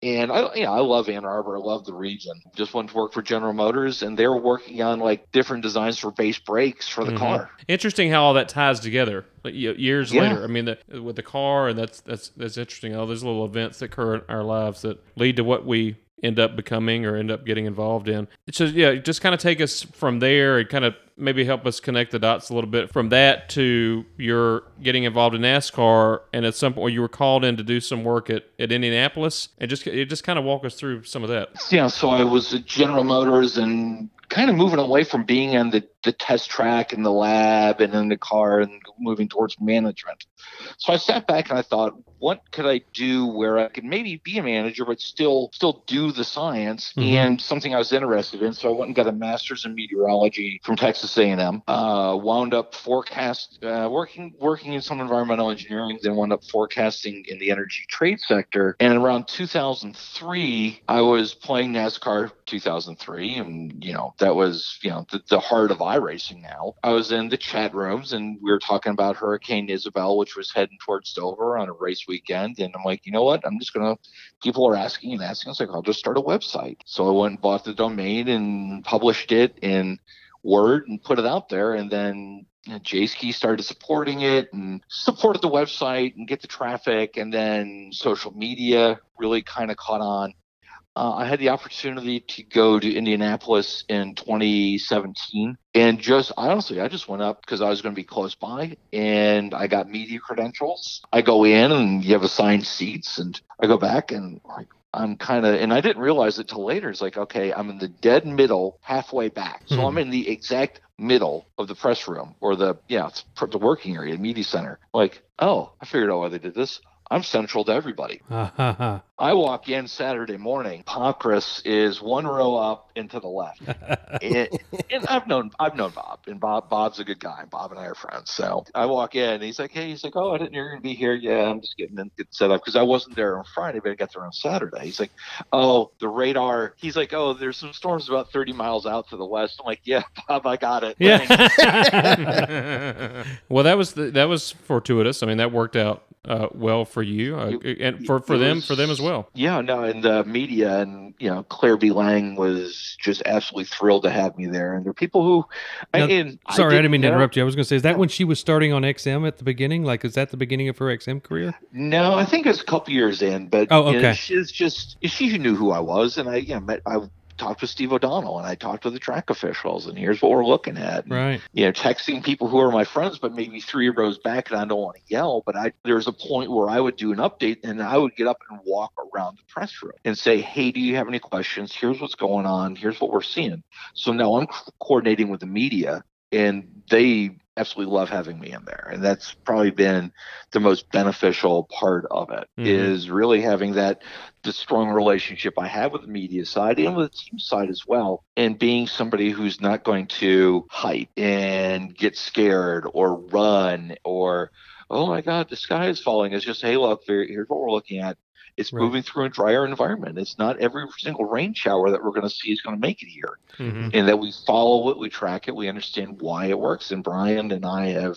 And I, you know, I love Ann Arbor. I love the region. Just went to work for General Motors, and they were working on like different designs for base brakes for the mm-hmm. car. Interesting how all that ties together like, years yeah. later. I mean, the, with the car, and that's that's that's interesting. All those little events that occur in our lives that lead to what we end up becoming or end up getting involved in. So yeah, just kind of take us from there and kind of maybe help us connect the dots a little bit from that to your getting involved in NASCAR, and at some point you were called in to do some work at, at Indianapolis, and just just kind of walk us through some of that. Yeah, so I was at General Motors and kind of moving away from being on the, the test track and the lab and in the car and moving towards management. So I sat back and I thought, what could I do where I could maybe be a manager, but still still do the science mm-hmm. and something I was interested in. So I went and got a master's in meteorology from Texas A and M. Uh, wound up forecast uh, working working in some environmental engineering, then wound up forecasting in the energy trade sector. And around two thousand three, I was playing NASCAR two thousand three, and you know that was you know the, the heart of iRacing. Now I was in the chat rooms and we were talking about Hurricane Isabel, which was heading towards Dover on a race weekend, and I'm like, you know what? I'm just gonna. People are asking and asking. I was like, I'll just start a website. So I went and bought the domain and published it in Word and put it out there, and then. And Jay's Key started supporting it and supported the website and get the traffic. And then social media really kind of caught on. Uh, I had the opportunity to go to Indianapolis in twenty seventeen. And just honestly, I just went up because I was going to be close by and I got media credentials. I go in and you have assigned seats and I go back and like, I'm kind of, and I didn't realize it till later. It's like, okay, I'm in the dead middle, halfway back. So mm-hmm. I'm in the exact middle of the press room or the, yeah, the working area, the media center. Like, oh, I figured out why they did this. I'm central to everybody. I walk in Saturday morning. Pancras is one row up and to the left. and, and I've known I've known Bob, and Bob Bob's a good guy. Bob and I are friends. So I walk in, and he's like, "Hey," he's like, "Oh, I didn't know you're gonna be here. Yeah, I'm just getting in, getting set up because I wasn't there on Friday, but I got there on Saturday." He's like, "Oh, the radar." He's like, "Oh, there's some storms about thirty miles out to the west." I'm like, "Yeah, Bob, I got it." Yeah. Well, that was the, that was fortuitous. I mean, that worked out uh, well for. For you uh, it, and for, for them was, for them as well. Yeah, no, and the media and you know Claire B. Lang was just absolutely thrilled to have me there. And there are people who, now, I, and sorry, I didn't, I didn't mean to interrupt you. I was going to say, is that yeah. when she was starting on X M at the beginning? Like, is that the beginning of her X M career? No, I think it was a couple years in. But oh, okay. You know, she's just she knew who I was, and I yeah, you know, met I. talked with Steve O'Donnell and I talked with the track officials and here's what we're looking at. And, right. You know, texting people who are my friends, but maybe three rows back and I don't want to yell, but I, there was a point where I would do an update and I would get up and walk around the press room and say, "Hey, do you have any questions? Here's what's going on. Here's what we're seeing." So now I'm co- coordinating with the media and they absolutely love having me in there. And that's probably been the most beneficial part of it mm-hmm. is really having that, the strong relationship I have with the media side and with the team side as well. And being somebody who's not going to hype and get scared or run or, "Oh my God, the sky is falling." It's just, "Hey, look, here's what we're looking at. It's right. moving through a drier environment. It's not every single rain shower that we're going to see is going to make it here." Mm-hmm. And that we follow it, we track it, we understand why it works. And Brian and I have,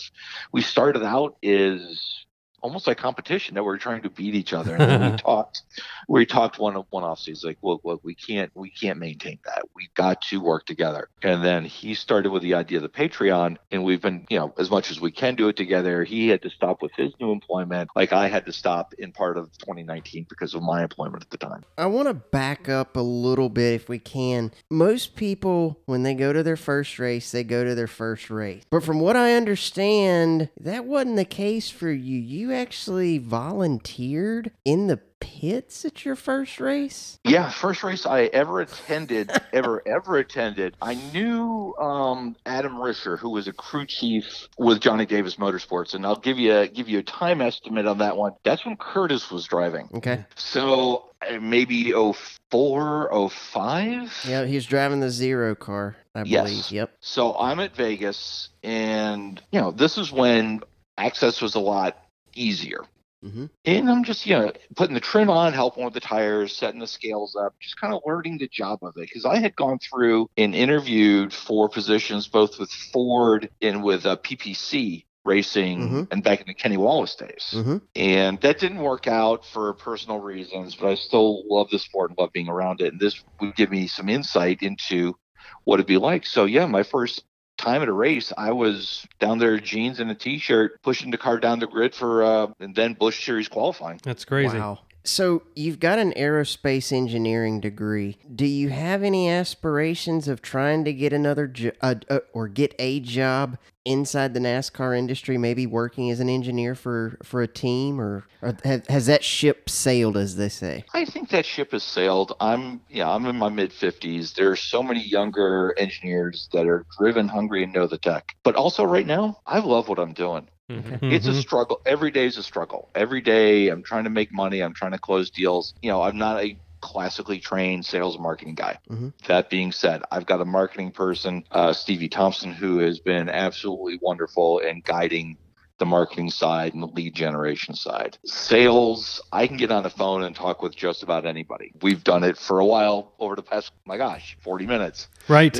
we started out is almost like competition that we're trying to beat each other. And then we talked, we talked one one off season, like, "Look, look, we can't, we can't maintain that. We've got to work together." And then he started with the idea of the Patreon, and we've been, you know, as much as we can do it together. He had to stop with his new employment. Like I had to stop in part of twenty nineteen because of my employment at the time. I want to back up a little bit if we can. Most people, when they go to their first race, they go to their first race. But from what I understand, that wasn't the case for you. You actually volunteered in the pits at your first race? Yeah, first race I ever attended, ever, ever attended. I knew um, Adam Risher, who was a crew chief with Johnny Davis Motorsports, and I'll give you a, give you a time estimate on that one. That's when Curtis was driving. Okay. So maybe oh four, oh five? Yeah, he's driving the Zero car, I yes. believe. Yep. So I'm at Vegas, and you know this is when access was a lot easier. Mm-hmm. And I'm just, you know, putting the trim on, helping with the tires, setting the scales up, just kind of learning the job of it. Because I had gone through and interviewed for positions both with Ford and with uh, P P C Racing mm-hmm. and back in the Kenny Wallace days. Mm-hmm. And that didn't work out for personal reasons, but I still love the sport and love being around it. And this would give me some insight into what it'd be like. So, yeah, my first time at a race, I was down there, jeans and a t-shirt, pushing the car down the grid for uh, and then Busch Series qualifying. That's crazy. Wow. So you've got an aerospace engineering degree. Do you have any aspirations of trying to get another jo- uh, uh, or get a job inside the NASCAR industry, maybe working as an engineer for, for a team, or, or have, has that ship sailed, as they say? I think that ship has sailed. I'm yeah, I'm in my mid fifties. There are so many younger engineers that are driven, hungry, and know the tech. But also right now, I love what I'm doing. Mm-hmm. It's a struggle. Every day is a struggle. Every day I'm trying to make money. I'm trying to close deals. You know, I'm not a classically trained sales and marketing guy. Mm-hmm. That being said, I've got a marketing person, uh, Stevie Thompson, who has been absolutely wonderful in guiding the marketing side and the lead generation side. Sales, I can get on the phone and talk with just about anybody. We've done it for a while over the past, my gosh, forty minutes. Right.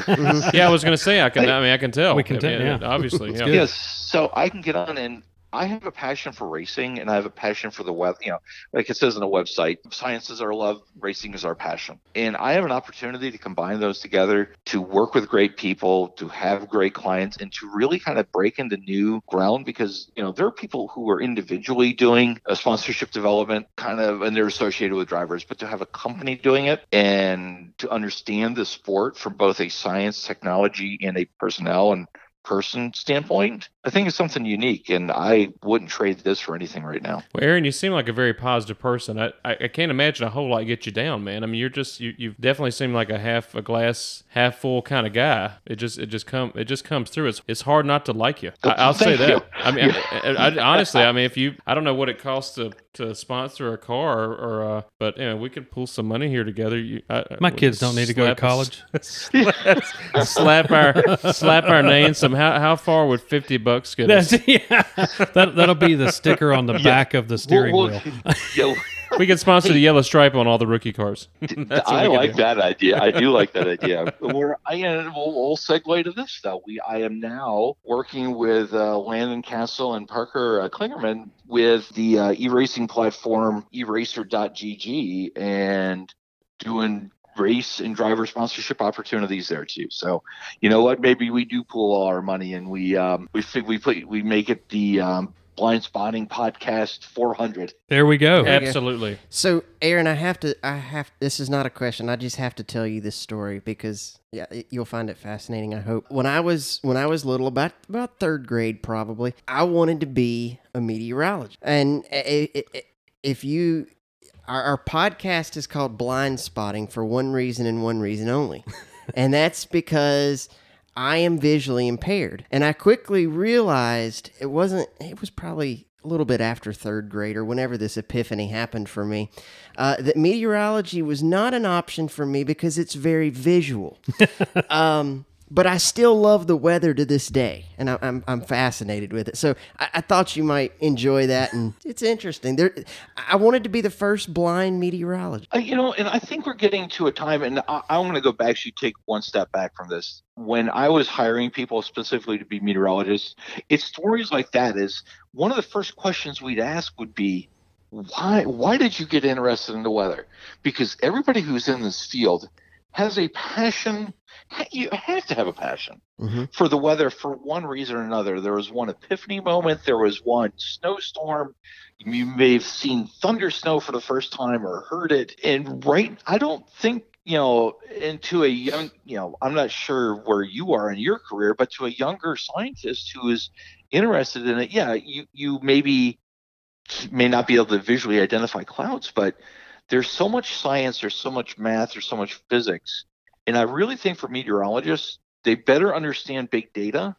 Yeah, I was going to say, I can. I mean, I can tell. We can tell, I mean, yeah. Obviously. Yeah. Yes. So I can get on, and I have a passion for racing, and I have a passion for the web. You know, like it says on the website, science is our love, racing is our passion. And I have an opportunity to combine those together, to work with great people, to have great clients, and to really kind of break into new ground, because, you know, there are people who are individually doing a sponsorship development kind of, and they're associated with drivers, but to have a company doing it and to understand the sport from both a science, technology, and a personnel and person standpoint, I think it's something unique, and I wouldn't trade this for anything right now. Well, Aaron, you seem like a very positive person. I, I, I can't imagine a whole lot get you down, man. I mean, you're just you you definitely seem like a half a glass half full kind of guy. It just it just come it just comes through. It's it's hard not to like you. I, I'll Thank say that. You. I mean, I, I, I, honestly, I mean, if you, I don't know what it costs to to sponsor a car, or, or uh, but you know, we could pull some money here together. You, I, my kids don't need to go to college. slap, slap our slap our names. Some How how far would fifty bucks get us? Yeah, that that'll be the sticker on the yeah. back of the steering we'll, we'll, wheel. Yeah. We can sponsor hey, the yellow stripe on all the rookie cars. I like do. that idea. I do like that idea. We're, I, we'll, we'll segue to this, though. We, I am now working with uh, Landon Cassill and Parker uh, Klingerman with the uh, e-racing platform eracer dot g g and doing race and driver sponsorship opportunities there too. So, you know what? Maybe we do pool all our money, and we um, we we play, we make it the um, Blind Spotting Podcast four hundred. There we go. There Absolutely. Go. So, Aaron, I have to. I have. This is not a question. I just have to tell you this story because yeah, you'll find it fascinating, I hope. When I was when I was little, about about third grade probably, I wanted to be a meteorologist. And if you. Our, our podcast is called Blind Spotting for one reason and one reason only. And that's because I am visually impaired. And I quickly realized it wasn't, it was probably a little bit after third grade or whenever this epiphany happened for me, uh, that meteorology was not an option for me because it's very visual. um, but I still love the weather to this day, and I, I'm I'm fascinated with it. So I, I thought you might enjoy that, and it's interesting. There, I wanted to be the first blind meteorologist. Uh, you know, and I think we're getting to a time, and I, I'm going to go back, actually take one step back from this. When I was hiring people specifically to be meteorologists, it's stories like that. Is one of the first questions we'd ask would be, why why did you get interested in the weather? Because everybody who's in this field has a passion. You have to have a passion mm-hmm. for the weather for one reason or another. There was one epiphany moment. There was one snowstorm. You may have seen thunder snow for the first time or heard it. And right, I don't think, you know, and to a young, you know, I'm not sure where you are in your career, but to a younger scientist who is interested in it, yeah, you, you maybe may not be able to visually identify clouds, but there's so much science, there's so much math, there's so much physics. And I really think for meteorologists, they better understand big data,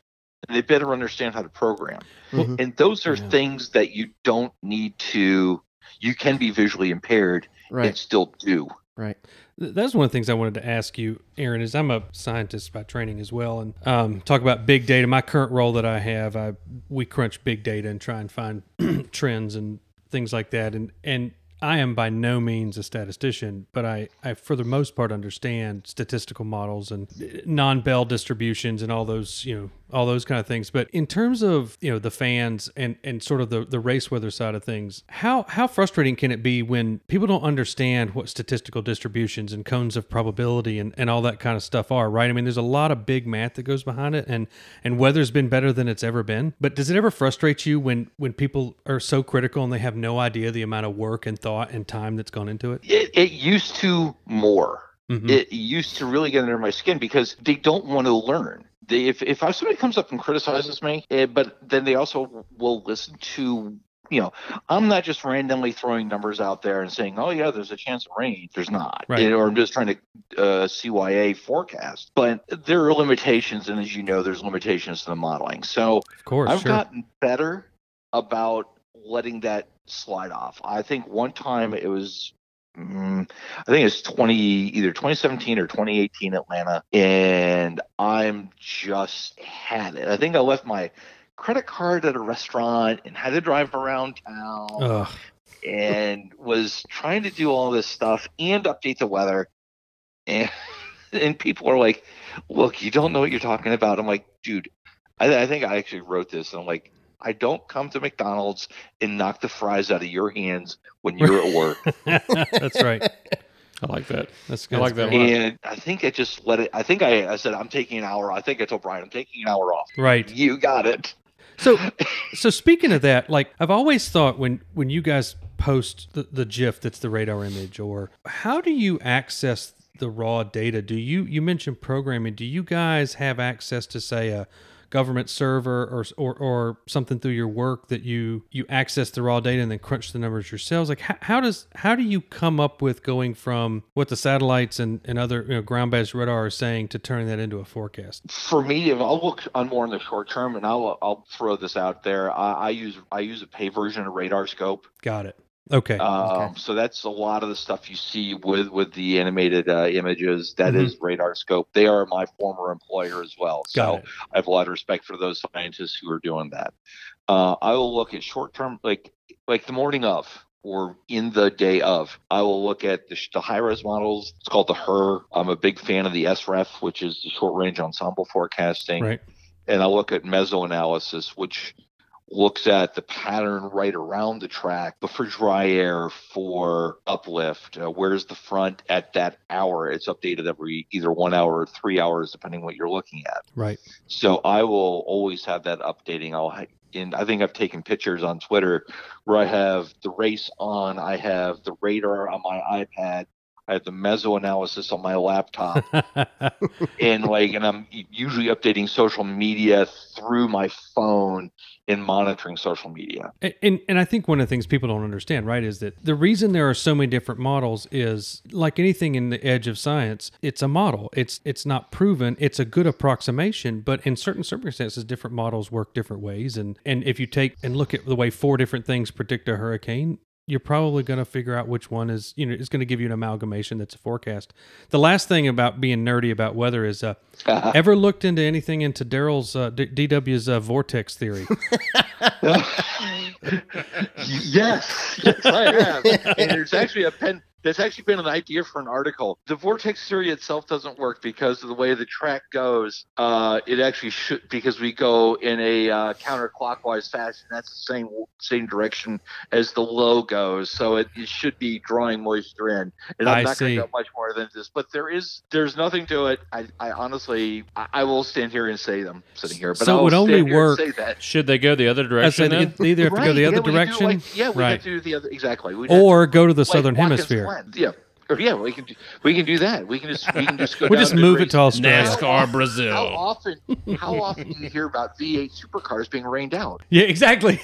and they better understand how to program. Mm-hmm. And those are yeah. things that you don't need to – you can be visually impaired right. and still do. Right. That's one of the things I wanted to ask you, Aaron, is I'm a scientist by training as well, and um, talk about big data. My current role that I have, I we crunch big data and try and find trends and things like that. And, and – I am by no means a statistician, but I, I, for the most part, understand statistical models and non-Bell distributions and all those, you know, all those kind of things. But in terms of, you know, the fans and, and sort of the, the race weather side of things, how, how frustrating can it be when people don't understand what statistical distributions and cones of probability and, and all that kind of stuff are, right? I mean, there's a lot of big math that goes behind it, and, and weather's been better than it's ever been. But does it ever frustrate you when, when people are so critical and they have no idea the amount of work and thought and time that's gone into it? It, it used to more. Mm-hmm. It used to really get under my skin because they don't want to learn. They, if if somebody comes up and criticizes me, it, but then they also will listen to, you know, I'm not just randomly throwing numbers out there and saying, oh, yeah, there's a chance of rain. There's not. Right. It, or I'm just trying to uh, C Y A forecast. But there are limitations. And as you know, there's limitations to the modeling. So of course, I've sure. gotten better about letting that slide off. I think one time it was, mm, I think it's twenty, either twenty seventeen or twenty eighteen Atlanta, and I'm just had it. I think I left my credit card at a restaurant and had to drive around town. Ugh. And was trying to do all this stuff and update the weather. And, and people are like, look, you don't know what you're talking about. I'm like, dude, I, I think I actually wrote this. And I'm like, I don't come to McDonald's and knock the fries out of your hands when you're at work. That's right. I like that. That's good. I like that. And I think I just let it, I think I, I said, I'm taking an hour. I think I told Brian, I'm taking an hour off. Right. You got it. So, so speaking of that, like I've always thought when, when you guys post the, the GIF, that's the radar image, or how do you access the raw data? Do you, you mentioned programming, do you guys have access to say a government server or, or, or something through your work that you, you access the raw data and then crunch the numbers yourselves? Like how, how does, how do you come up with going from what the satellites and, and other, you know, ground-based radar are saying to turn that into a forecast? For me, if I'll look on more in the short term, and I'll, I'll throw this out there. I, I use, I use a paid version of Radarscope. Got it. Okay. Um, okay. So that's a lot of the stuff you see with, with the animated uh, images. That mm-hmm. is Radarscope. They are my former employer as well. Got so it. I have a lot of respect for those scientists who are doing that. Uh, I will look at short term, like like the morning of or in the day of. I will look at the, the high-res models. It's called the H E R. I'm a big fan of the S R E F, which is the short-range ensemble forecasting. Right. And I look at mesoanalysis, which looks at the pattern right around the track, but for dry air, for uplift, uh, where's the front at that hour? It's updated every either one hour or three hours, depending what you're looking at. Right. So I will always have that updating. I'll, and I think I've taken pictures on Twitter where I have the race on, I have the radar on my iPad, I have the mesoanalysis on my laptop, and like, and I'm usually updating social media through my phone and monitoring social media. And, and and I think one of the things people don't understand, right, is that the reason there are so many different models is, like anything in the edge of science, it's a model. It's it's not proven. It's a good approximation, but in certain circumstances, different models work different ways. And and if you take and look at the way four different things predict a hurricane, you're probably going to figure out which one is, you know, it's going to give you an amalgamation that's a forecast. The last thing about being nerdy about weather is, uh, ever looked into anything into Daryl's, uh, D W's uh, vortex theory? yes, yes, I have. And there's actually a pen. That's actually been an idea for an article. The vortex theory itself doesn't work because of the way the track goes. Uh, it actually should, because we go in a uh, counterclockwise fashion. That's the same same direction as the low goes, so it, it should be drawing moisture in. And I'm I not going to go much more than this, but there is there's nothing to it. I, I honestly, I, I will stand here and say them sitting here, but so I will it would stand only here work. And say that. Should they go the other direction? They, then? They either have right. to go the other yeah, direction. We do, like, yeah, we right. do the other exactly. We or have, go to the like, southern like, hemisphere. Yeah, or yeah, we can do, we can do that. We can just we can just go. We just move it to Australia. NASCAR Brazil. How often? How often do you hear about V eight supercars being rained out? Yeah, exactly.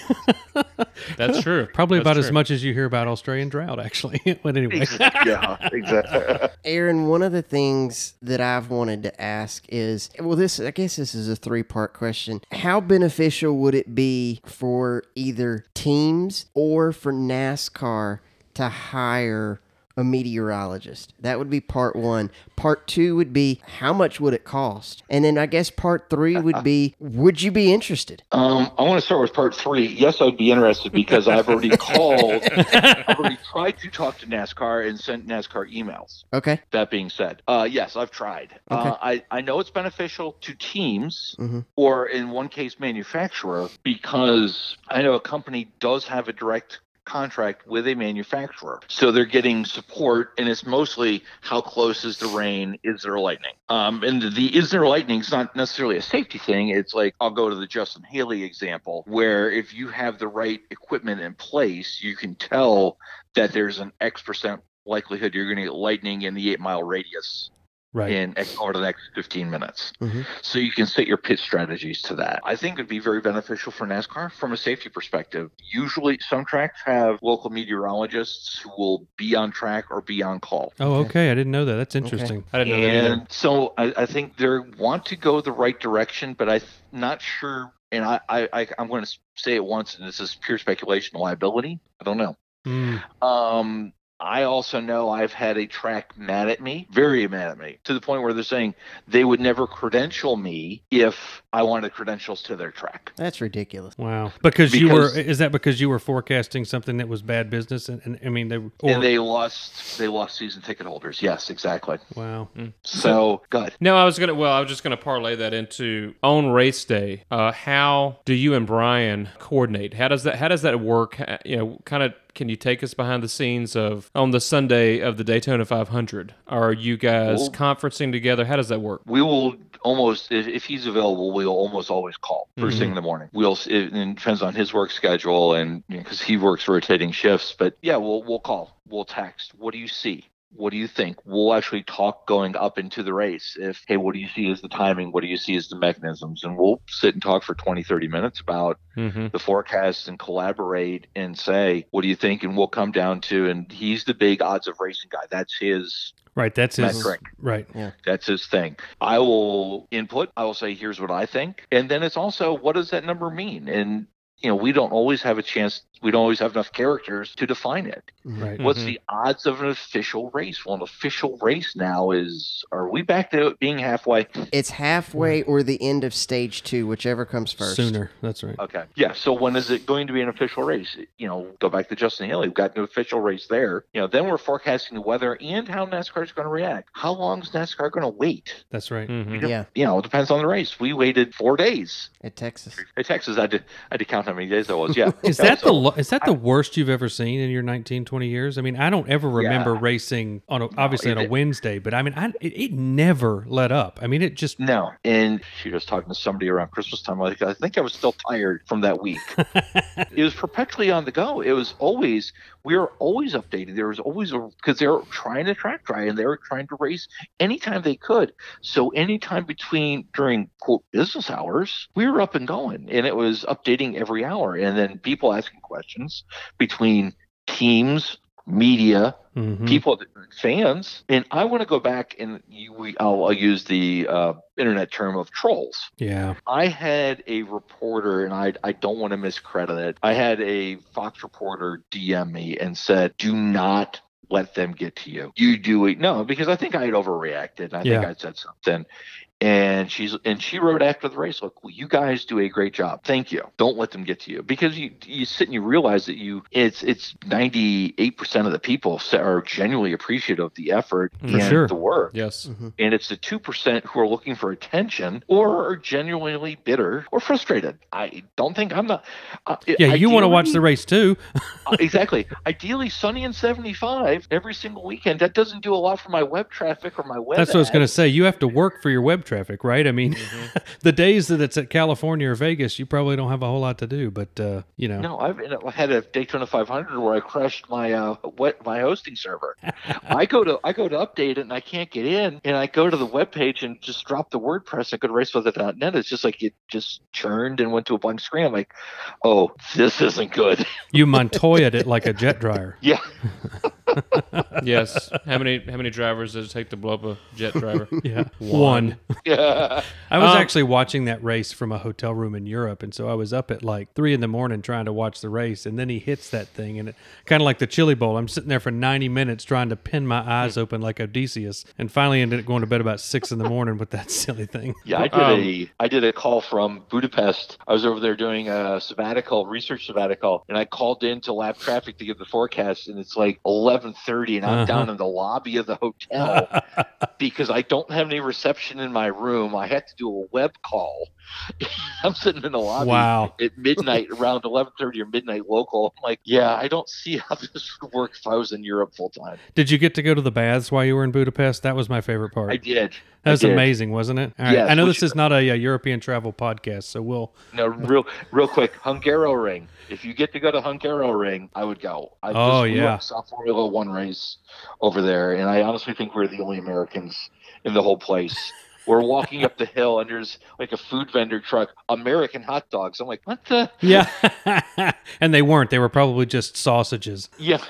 That's true. Probably That's about true. As much as you hear about Australian drought, actually. But anyway, yeah, exactly. Aaron, one of the things that I've wanted to ask is, well, this I guess this is a three-part question. How beneficial would it be for either teams or for NASCAR to hire a meteorologist? That would be part one. Part two would be, how much would it cost? And then I guess part three would be, would you be interested? Um, I want to start with part three. Yes, I'd be interested because I've already called. I've already tried to talk to NASCAR and sent NASCAR emails. Okay. That being said, uh, yes, I've tried. Okay. Uh, I, I know it's beneficial to teams mm-hmm. or in one case manufacturer, because I know a company does have a direct contract with a manufacturer, so they're getting support, and it's mostly how close is the rain, is there lightning, um and the, the is there lightning is not necessarily a safety thing. It's like, I'll go to the Justin Haley example, where if you have the right equipment in place, you can tell that there's an X percent likelihood you're going to get lightning in the eight mile radius right in over the next fifteen minutes. Mm-hmm. So you can set your pit strategies to that. I think it'd be very beneficial for NASCAR from a safety perspective. Usually some tracks have local meteorologists who will be on track or be on call. Oh, okay. I didn't know that. That's interesting. Okay. I didn't know and that either. So I, I think they want to go the right direction, but I'm not sure and I, I, I I'm going to say it once, and this is pure speculation, liability. I don't know. Mm. Um, I also know I've had a track mad at me, very mad at me, to the point where they're saying they would never credential me if I wanted credentials to their track. That's ridiculous. Wow. Because, because you were, is that because you were forecasting something that was bad business? And, and I mean, they or... and they lost, they lost season ticket holders. Yes, exactly. Wow. Mm. So, go ahead. No, I was going to, well, I was just going to parlay that into on race day. Uh, how do you and Brian coordinate? How does that, how does that work? You know, kind of, can you take us behind the scenes of on the Sunday of the Daytona five hundred? Are you guys we'll, conferencing together? How does that work? We will almost, if, if he's available, we'll almost always call first mm-hmm. thing in the morning. We'll, it, it depends on his work schedule and because you know, he works rotating shifts. But yeah, we'll we'll call, we'll text. What do you see? What do you think? We'll actually talk going up into the race. If, hey, what do you see as the timing? What do you see as the mechanisms? And we'll sit and talk for twenty, thirty minutes about mm-hmm. the forecasts and collaborate and say, what do you think? And we'll come down to, and he's the big odds of racing guy. That's his Right, that's his metric. Right, yeah. That's his thing. I will input. I will say, here's what I think. And then it's also, what does that number mean? And you know, we don't always have a chance. We don't always have enough characters to define it. Right. What's mm-hmm. the odds of an official race? Well, an official race now is, are we back to it being halfway? It's halfway or the end of stage two, whichever comes first. Sooner. That's right. Okay. Yeah. So when is it going to be an official race? You know, go back to Justin Haley. We've got an official race there. You know, then we're forecasting the weather and how NASCAR is going to react. How long is NASCAR going to wait? That's right. Mm-hmm. You know, yeah. You know, it depends on the race. We waited four days. At Texas. At Texas. I did, I did count how many days that was. Yeah. Is that so, the Is that the I, worst you've ever seen in your nineteen, twenty years? I mean, I don't ever remember yeah. racing on a, obviously no, it, on a Wednesday, but I mean, I, it, it never let up. I mean, it just no. And she was talking to somebody around Christmas time. Like, I think I was still tired from that week. It was perpetually on the go. It was always we were always updated. There was always a because they were trying to track dry and they were trying to race anytime they could. So anytime between during quote business hours, we were up and going, and it was updating every hour. And then people asking questions. Questions between teams, media, mm-hmm. people, fans, and I want to go back and you, we, I'll, I'll use the uh, internet term of trolls. Yeah, I had a reporter, and I I don't want to miscredit it. I had a Fox reporter D M me and said, "Do not let them get to you. You do it." No, because I think I had overreacted. I yeah. think I said something. And she's and she wrote after the race, look, well, you guys do a great job. Thank you. Don't let them get to you, because you you sit and you realize that you it's it's ninety-eight percent of the people are genuinely appreciative of the effort for and sure. the work. Yes, mm-hmm. and it's the two percent who are looking for attention or are genuinely bitter or frustrated. I don't think I'm not. Uh, yeah, ideally, you want to watch the race too. uh, exactly. Ideally, sunny and seventy-five every single weekend. That doesn't do a lot for my web traffic or my web. That's ad. What I was going to say. You have to work for your web. Traffic, right? I mean, mm-hmm. the days that it's at California or Vegas, you probably don't have a whole lot to do, but, uh, you know. No, I've had a Daytona five hundred where I crashed my uh, what, my hosting server. I go to I go to update it, and I can't get in, and I go to the webpage and just drop the WordPress. I go to race weather dot net. It's just like it just churned and went to a blank screen. I'm like, oh, this isn't good. You Montoya'd it like a jet dryer. Yeah. Yes. How many how many drivers does it take to blow up a jet driver? Yeah. One. One. Yeah. I was um, actually watching that race from a hotel room in Europe, and so I was up at like three in the morning trying to watch the race, and then he hits that thing, and it kind of like the Chili Bowl. I'm sitting there for ninety minutes trying to pin my eyes open like Odysseus, and finally ended up going to bed about six in the morning with that silly thing. Yeah, I did um, a I did a call from Budapest. I was over there doing a sabbatical, research sabbatical, and I called in to lab traffic to give the forecast, and it's like eleven thirty, and I'm uh-huh. down in the lobby of the hotel because I don't have any reception in my room. I had to do a web call. I'm sitting in the lobby wow. at midnight, around eleven thirty or midnight local. I'm like, yeah, I don't see how this would work if I was in Europe full time. Did you get to go to the baths while you were in Budapest? That was my favorite part. I did. That I was did. Amazing, wasn't it? All right. Yes, I know this is not a, a European travel podcast, so we'll... No, real real quick, Hungaroring. If you get to go to Hungaroring, I would go. I oh, just, yeah. We saw Formula One race over there, and I honestly think we're the only Americans in the whole place. We're walking up the hill, and there's like a food vendor truck, American hot dogs. I'm like, what the? Yeah. And they weren't. They were probably just sausages. Yeah.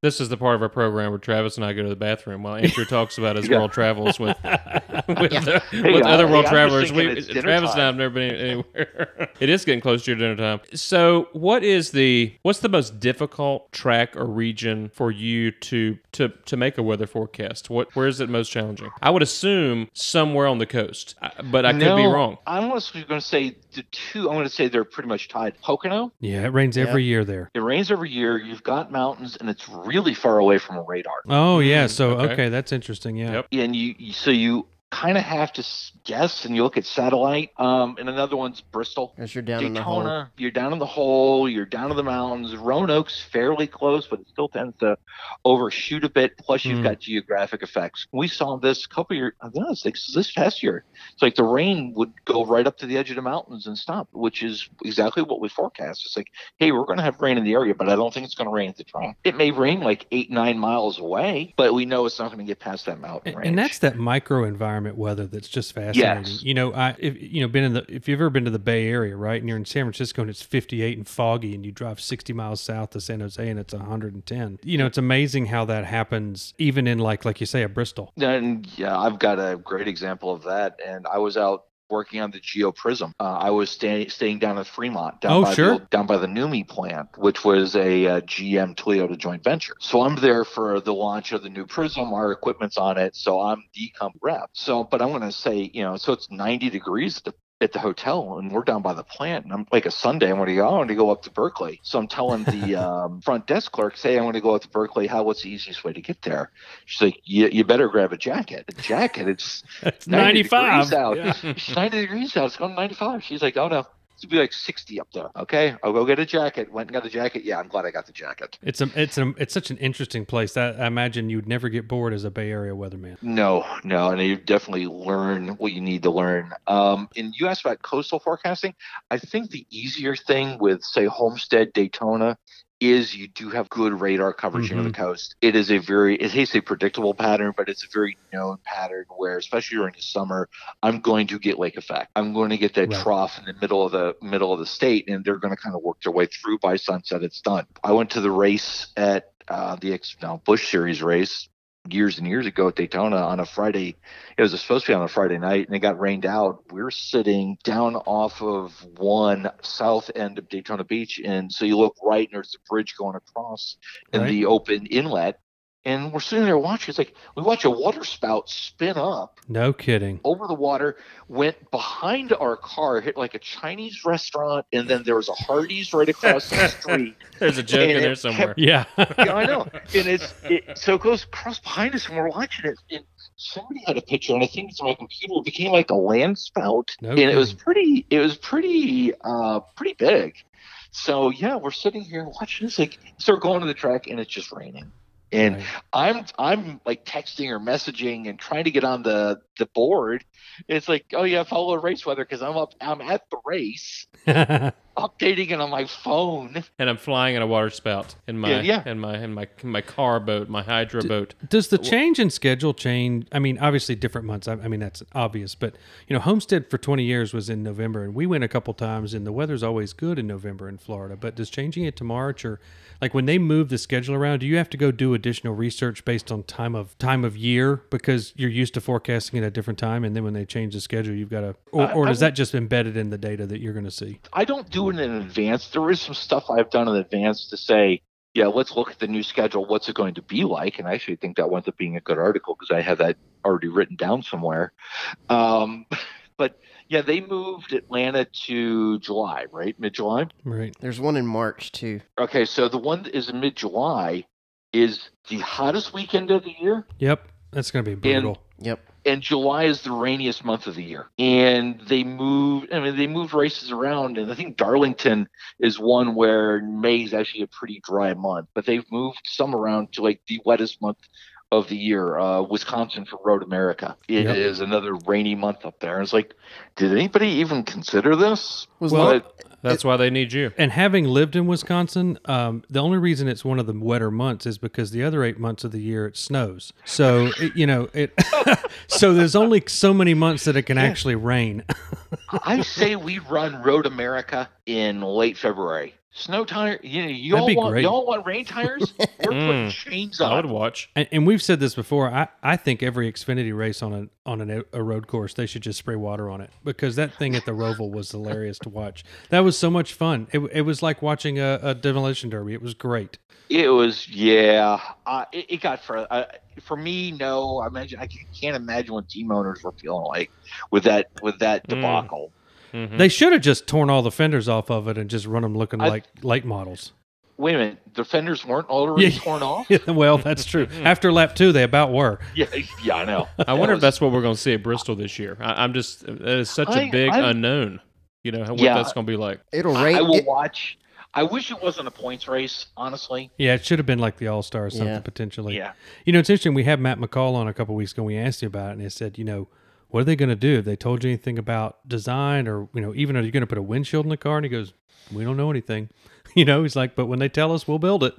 This is the part of our program where Travis and I go to the bathroom while Andrew talks about his yeah. world travels with with, yeah. the, hey, with uh, other hey, world I'm travelers. We, Travis time. and I have never been anywhere. It is getting close to your dinner time. So what is the, what's the most difficult track or region for you to to to make a weather forecast? What Where is it most challenging? I would assume somewhere on the coast, but I could no, be wrong. I'm honestly going to say the two, I'm going to say they're pretty much tied. Pocono. Yeah, it rains yeah. every year there. It rains every year. You've got mountains, and it's really far away from radar. Oh, yeah. So, okay, okay that's interesting. Yeah. Yep. And you, you, so you kind of have to guess, and you look at satellite. Um, and another one's Bristol. Because you're down Daytona, in the hole. You're down in the hole. You're down in the mountains. Roanoke's fairly close, but it still tends to overshoot a bit. Plus, you've mm. got geographic effects. We saw this a couple years. I don't know, it's like this past year. It's like the rain would go right up to the edge of the mountains and stop, which is exactly what we forecast. It's like, hey, we're going to have rain in the area, but I don't think it's going to rain at the track. It may rain like eight, nine miles away, but we know it's not going to get past that mountain range. And that's that micro environment. Weather that's just fascinating. Yes. You know, I if, you know been in the if you've ever been to the Bay Area, right? And you're in San Francisco and it's fifty-eight and foggy, and you drive sixty miles south to San Jose and it's one hundred ten. You know, it's amazing how that happens, even in like like you say, a Bristol. And yeah, I've got a great example of that. And I was out working on the GeoPrism. Uh, I was stay, staying down at Fremont, down, oh, by sure. the, down by the NUMMI plant, which was a, a G M Toyota joint venture. So I'm there for the launch of the new Prism. Our equipment's on it, so I'm decomp rep. So, but I'm going to say, you know, so it's ninety degrees at the at the hotel, and we're down by the plant, and I'm like a Sunday, I'm going to go, I'm going to go up to Berkeley. So I'm telling the um, front desk clerk, say, I'm going to go up to Berkeley. How, what's the easiest way to get there? She's like, you better grab a jacket. A jacket, it's, it's ninety-five degrees out. Yeah. It's ninety degrees out. It's going ninety-five. She's like, oh no. It'd be like sixty up there. Okay, I'll go get a jacket. Went and got a jacket. Yeah, I'm glad I got the jacket. It's a, it's a, it's such an interesting place. I, I imagine you'd never get bored as a Bay Area weatherman. No, no, and you definitely learn what you need to learn. Um, and you asked about coastal forecasting. I think the easier thing with, say, Homestead, Daytona, is you do have good radar coverage mm-hmm. over the coast. It is a very, it is a predictable pattern, but it's a very known pattern where, especially during the summer, I'm going to get lake effect. I'm going to get that right. trough in the middle of the middle of the state, and they're going to kind of work their way through. By sunset, it's done. I went to the race at uh, the now Busch Series race years and years ago at Daytona on a Friday. It was supposed to be on a Friday night, and it got rained out. We were sitting down off of one south end of Daytona Beach, and so you look right, and there's the bridge going across and right. the open inlet. And we're sitting there watching. It's like we watch a water spout spin up. No kidding. Over the water, went behind our car, hit like a Chinese restaurant, and then there was a Hardee's right across the street. There's a joke in there somewhere. Kept, yeah. yeah, I know. And it's it, so it goes across behind us, and we're watching it. And somebody had a picture, and I think it's on my computer. It became like a land spout, no and kidding. it was pretty. It was pretty, uh, pretty big. So yeah, we're sitting here watching this. Like, so we're going to the track, and it's just raining. And right. I'm I'm like texting or messaging and trying to get on the, the board. It's like, oh yeah, follow race weather because I'm up I'm at the race, updating it on my phone. And I'm flying in a water spout in my yeah, yeah. in my in my my car boat, my hydro D- boat. Does the change in schedule change? I mean, obviously different months. I, I mean that's obvious, but you know, Homestead for twenty years was in November, and we went a couple times, and the weather's always good in November in Florida. But does changing it to March, or like when they move the schedule around, do you have to go do additional research based on time of time of year because you're used to forecasting at a different time, and then when they change the schedule, you've got to, or, or I, I is that just embedded in the data that you're going to see? I don't do it in advance. There is some stuff I've done in advance to say, yeah, let's look at the new schedule. What's it going to be like? And I actually think that wound up being a good article because I have that already written down somewhere. Um, but yeah, they moved Atlanta to July, right? Mid-July? Right. There's one in March, too. Okay, so the one that is in mid-July is the hottest weekend of the year. Yep, that's going to be brutal. And, yep. And July is the rainiest month of the year. And they moved, I mean, they moved races around. And I think Darlington is one where May is actually a pretty dry month. But they've moved some around to like the wettest month of the year, uh, Wisconsin for Road America. It yep. is another rainy month up there. And it's like, did anybody even consider this? Was well, That's it, why they need you. And having lived in Wisconsin, um, the only reason it's one of the wetter months is because the other eight months of the year it snows. So, it, you know, it. So there's only so many months that it can yeah. actually rain. I say we run Road America in late February. Snow tire, you know, y'all want great. y'all want rain tires? We're putting mm, chains on. I would watch. And, and we've said this before. I, I think every Xfinity race on a on an, a road course, they should just spray water on it, because that thing at the Roval was hilarious to watch. That was so much fun. It it was like watching a, a demolition derby. It was great. It was yeah. Uh, it, it got for uh, for me. No, I imagine I can't imagine what team owners were feeling like with that with that debacle. Mm. Mm-hmm. They should have just torn all the fenders off of it and just run them looking I, like late models. Wait a minute. The fenders weren't already yeah. torn off? Yeah, well, that's true. After lap two, they about were. Yeah, yeah, I know. I that wonder was, if that's what we're going to see at Bristol this year. I, I'm just, it's such I, a big I, unknown, you know, what yeah, that's going to be like. It'll rain. I, I will it, watch. I wish it wasn't a points race, honestly. Yeah, it should have been like the All-Star or something, yeah. potentially. Yeah. You know, it's interesting. We had Matt McCall on a couple of weeks ago. We asked him about it, and he said, you know, what are they going to do? Have they told you anything about design, or, you know, even are you going to put a windshield in the car? And he goes, we don't know anything. You know, he's like, but when they tell us, we'll build it.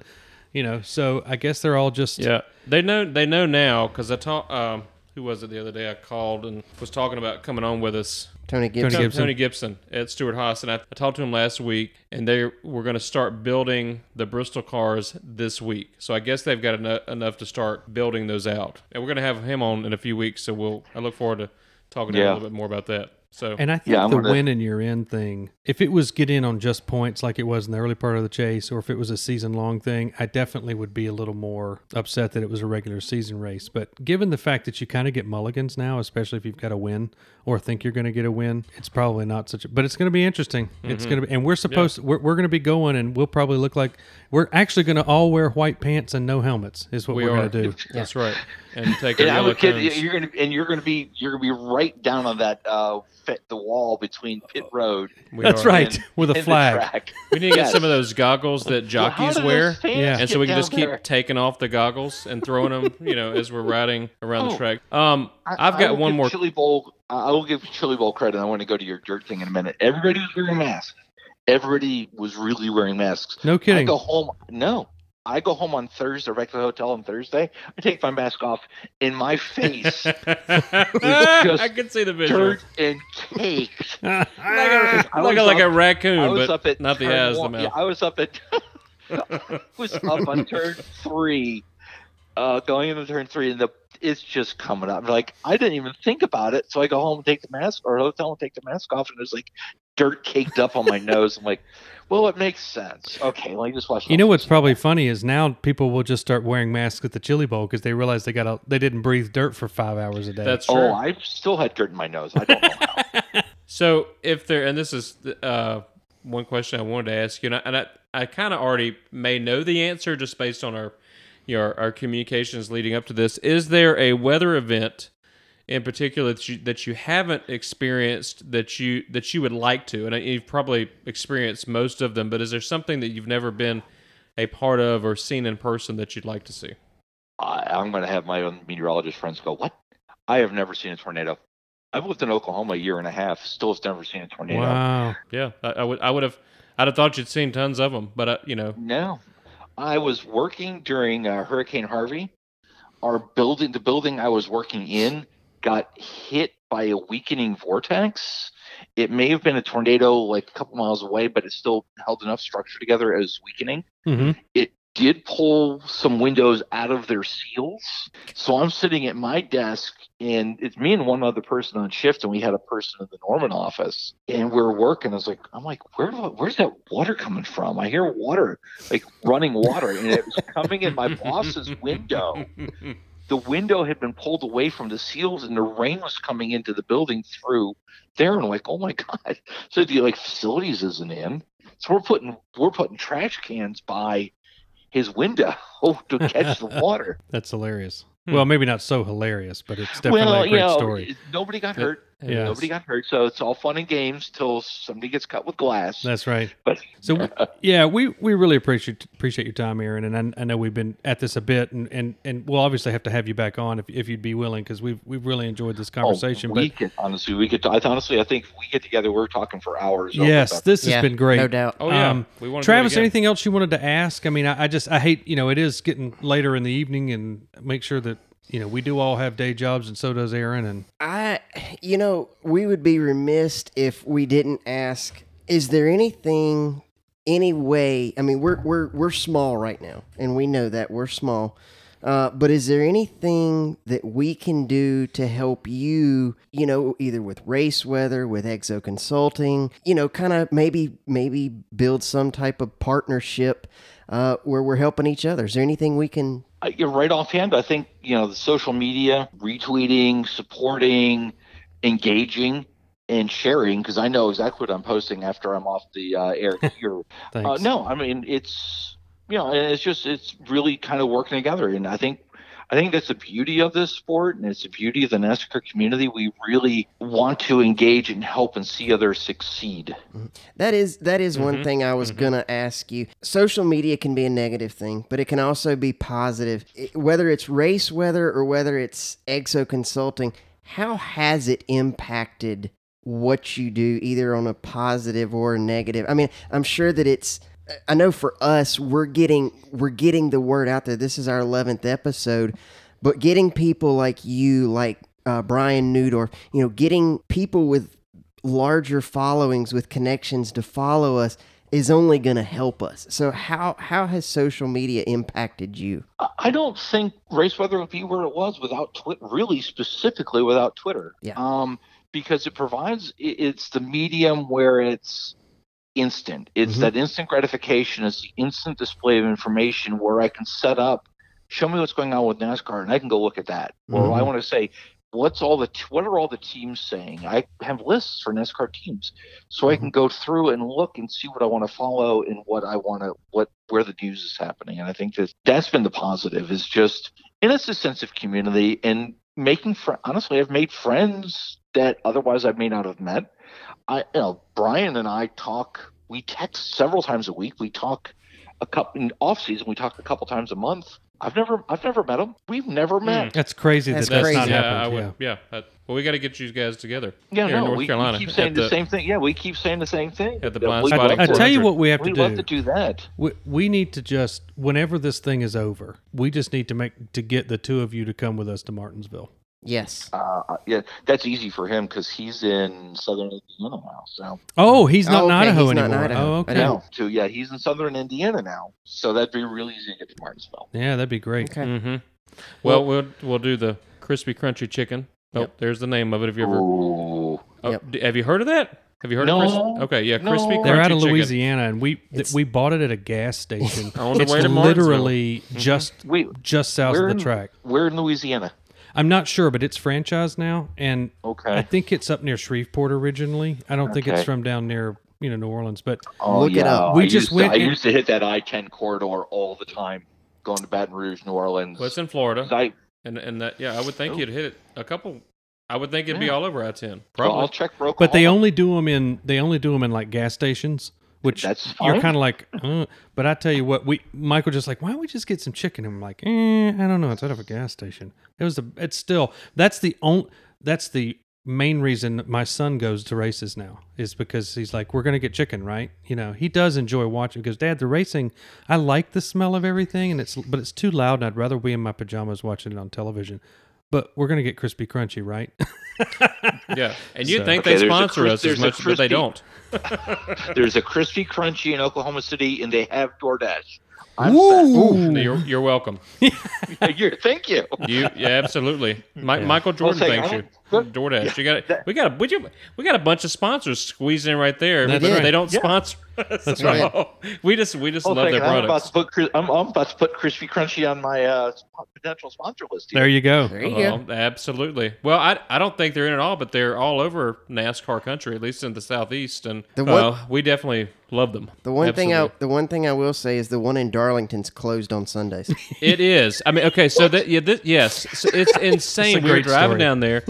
You know, so I guess they're all just... Yeah, they know They know now, because I talked... Um, who was it the other day? I called and was talking about coming on with us. Tony Gibson. Tony Gibson, Tony Gibson at Stewart-Haas. And I, I talked to him last week, and they were going to start building the Bristol cars this week. So I guess they've got en- enough to start building those out. And we're going to have him on in a few weeks, so we'll. I look forward to talking yeah. to him a little bit more about that. So, and I think yeah, the gonna... win and you're in thing, if it was get in on just points like it was in the early part of the chase, or if it was a season-long thing, I definitely would be a little more upset that it was a regular season race. But given the fact that you kind of get mulligans now, especially if you've got a win or think you're going to get a win, it's probably not such a... But it's going to be interesting. Mm-hmm. It's going to be... And we're supposed... Yeah. We're, we're going to be going, and we'll probably look like... We're actually going to all wear white pants and no helmets is what we we're going to do. That's right. And take and our yellow cones. You're gonna, and you're going to be you're going to be right down on that... Uh, fit the wall between pit road. We That's right, in, with a flag. We need to get yes. some of those goggles that jockeys well, wear, yeah. and so we can just there. keep taking off the goggles and throwing them, you know, as we're riding around oh, the track. Um, I, I've got I will one give more. Chili Bowl. I will give Chili Bowl credit. I want to go to your dirt thing in a minute. Everybody was wearing masks. Everybody was really wearing masks. No kidding. I go home. No. I go home on Thursday, back to the hotel on Thursday. I take my mask off, and my face was just I can see the dirt and caked. like a, I like, a, like up, a raccoon, I was but up at not the eyes, the mouth. Yeah, I was up at I was up on turn three, uh, going into turn three, and the it's just coming up. Like, I didn't even think about it, so I go home and take the mask, or hotel and take the mask off, and there's like dirt caked up on my nose. I'm like, well, it makes sense. Okay, let me just watch. You know what's probably funny is now people will just start wearing masks at the Chili Bowl because they realize they got a, they didn't breathe dirt for five hours a day. That's true. Oh, I still had dirt in my nose. I don't know how. So if there, and this is uh, one question I wanted to ask you, and I, and I, I kind of already may know the answer just based on our, you know, our, our communications leading up to this. Is there a weather event in particular that you, that you haven't experienced that you that you would like to? And you've probably experienced most of them, but is there something that you've never been a part of or seen in person that you'd like to see? I, I'm going to have my own meteorologist friends go, what? I have never seen a tornado. I've lived in Oklahoma a year and a half, still have never seen a tornado. Wow. Yeah, I, I would I would have I'd have thought you'd seen tons of them, but I, you know. No, I was working during uh, Hurricane Harvey. Our building, the building I was working in, got hit by a weakening vortex. It may have been a tornado like a couple miles away, but it still held enough structure together as weakening. Mm-hmm. It did pull some windows out of their seals. So I'm sitting at my desk, and it's me and one other person on shift, and we had a person in the Norman office, and we're working. I was like, I'm like, where where's that water coming from? I hear water, like running water, and it was coming in my boss's window. The window had been pulled away from the seals, and the rain was coming into the building through there. And I'm like, oh my God. So the like facilities isn't in. So we're putting, we're putting trash cans by his window to catch the water. That's hilarious. Hmm. Well, maybe not so hilarious, but it's definitely well, a great you know, story. Nobody got hurt. And yes. Nobody got hurt, so it's all fun and games till somebody gets cut with glass. That's right. But so yeah, we, we really appreciate appreciate your time, Aaron. And I, I know we've been at this a bit, and, and, and we'll obviously have to have you back on if if you'd be willing, because we've we've really enjoyed this conversation. Oh, we but, could, honestly, we could. I, honestly, I think if we get together, we're talking for hours. Yes, this yeah, has been great, no doubt. Oh yeah, um, we Travis. Anything else you wanted to ask? I mean, I, I just I hate you know it is getting later in the evening, and make sure that. You know, we do all have day jobs, and so does Aaron. And I, you know, we would be remiss if we didn't ask, is there anything, any way, I mean, we're, we're, we're small right now, and we know that we're small, uh, but is there anything that we can do to help you, you know, either with race weather, with Exo Consulting, you know, kind of maybe, maybe build some type of partnership uh, where we're helping each other? Is there anything we can You're right offhand. I think, you know, the social media, retweeting, supporting, engaging, and sharing, because I know exactly what I'm posting after I'm off the uh, air here. uh, no, I mean, it's, you know, it's just, it's really kind of working together. And I think, I think that's the beauty of this sport, and it's the beauty of the NASCAR community. We really want to engage and help and see others succeed. That is that is mm-hmm. one thing I was mm-hmm. going to ask you. Social media can be a negative thing, but it can also be positive. It, whether it's race weather or whether it's Exo Consulting, how has it impacted what you do, either on a positive or a negative? I mean, I'm sure that it's... I know for us, we're getting we're getting the word out there. This is our eleventh episode, but getting people like you, like uh, Brian Neudorf, you know, getting people with larger followings, with connections to follow us is only going to help us. So how how has social media impacted you? I don't think race weather would be where it was without Twitter, really specifically without Twitter. Yeah. Um, because it provides, it's the medium where it's, instant. It's mm-hmm. that instant gratification. It's the instant display of information where I can set up, show me what's going on with NASCAR, and I can go look at that. Mm-hmm. Or I want to say, what's all the t- what are all the teams saying? I have lists for NASCAR teams, so mm-hmm. I can go through and look and see what I want to follow and what I want to what where the news is happening. And I think that that's been the positive. Is just and it's a sense of community and making friends. Honestly, I've made friends that otherwise I may not have met. I, you know, Brian and I talk, we text several times a week. We talk a couple in off season. We talk a couple times a month. I've never, I've never met him. We've never met. Mm, that's crazy. That's, that that's crazy. Not yeah, happened. I would, yeah. yeah. Well, we got to get you guys together. Yeah, here no, in North we, Carolina. we keep saying the, the same thing. Yeah, we keep saying the same thing. At the blind spot. I tell you what we have to we do. We love to do that. We, we need to just, whenever this thing is over, we just need to make, to get the two of you to come with us to Martinsville. Yes. Uh, yeah, that's easy for him because he's in southern Indiana now. So. Oh, he's not oh, okay. in Idaho he's anymore. Idaho. Oh, okay. No, too, yeah, he's in southern Indiana now, so that'd be really easy to get to Martinsville. Yeah, that'd be great. Okay. Mm-hmm. Well, well, we'll we'll do the crispy crunchy chicken. Oh, yep. There's the name of it. Have you ever? Oh, yep. d- have you heard of that? Have you heard no. of Chris? Okay, yeah, no. crispy. They're out of Louisiana, chicken. and we th- we bought it at a gas station. On the way to literally mm-hmm. just Wait, just south of the track. In, we're in Louisiana. I'm not sure, but it's franchised now, and okay. I think it's up near Shreveport originally. I don't okay. think it's from down near you know New Orleans, but oh, look yeah. it up. We I just went. To, I in, used to hit that I ten corridor all the time, going to Baton Rouge, New Orleans. Well, it's in Florida, I, and and that yeah, I would think oh. you'd hit it a couple. I would think it'd yeah. be all over I ten. Probably. Well, I'll check. Broke but they only do them in they only do them in like gas stations. Which That's you're kind of like, uh, but I tell you what, we Michael just like, why don't we just get some chicken? And I'm like, eh, I don't know. It's out of a gas station. It was a, it's still that's the only that's the main reason my son goes to races now is because he's like, we're gonna get chicken, right? You know, he does enjoy watching because Dad, the racing, I like the smell of everything, and it's but it's too loud, and I'd rather be in my pajamas watching it on television. But we're going to get crispy crunchy, right? yeah. And you'd so, think okay, they sponsor cris- us as much, crispy, but they don't. There's a crispy crunchy in Oklahoma City, and they have DoorDash. I'm Ooh. You're, you're welcome. you're, thank you. you. Yeah, absolutely. My, yeah. Michael Jordan say, thanks you. DoorDash. Yeah, you got that, we got a, you, we got a bunch of sponsors squeezed in right there, but right. they don't yeah. sponsor us. That's right. Oh, we just we just oh, love their I'm products. About put, I'm, I'm about to put Crispy Crunchy on my uh, potential sponsor list. Here. There you go. There you oh, go. Absolutely. Well, I I don't think they're in at all, but they're all over NASCAR country, at least in the southeast, and the one, uh, we definitely love them. The one absolutely. thing I the one thing I will say is the one in Darlington's closed on Sundays. It is. I mean, okay, so that yeah, this, yes, so it's insane. It's we were driving story. down there.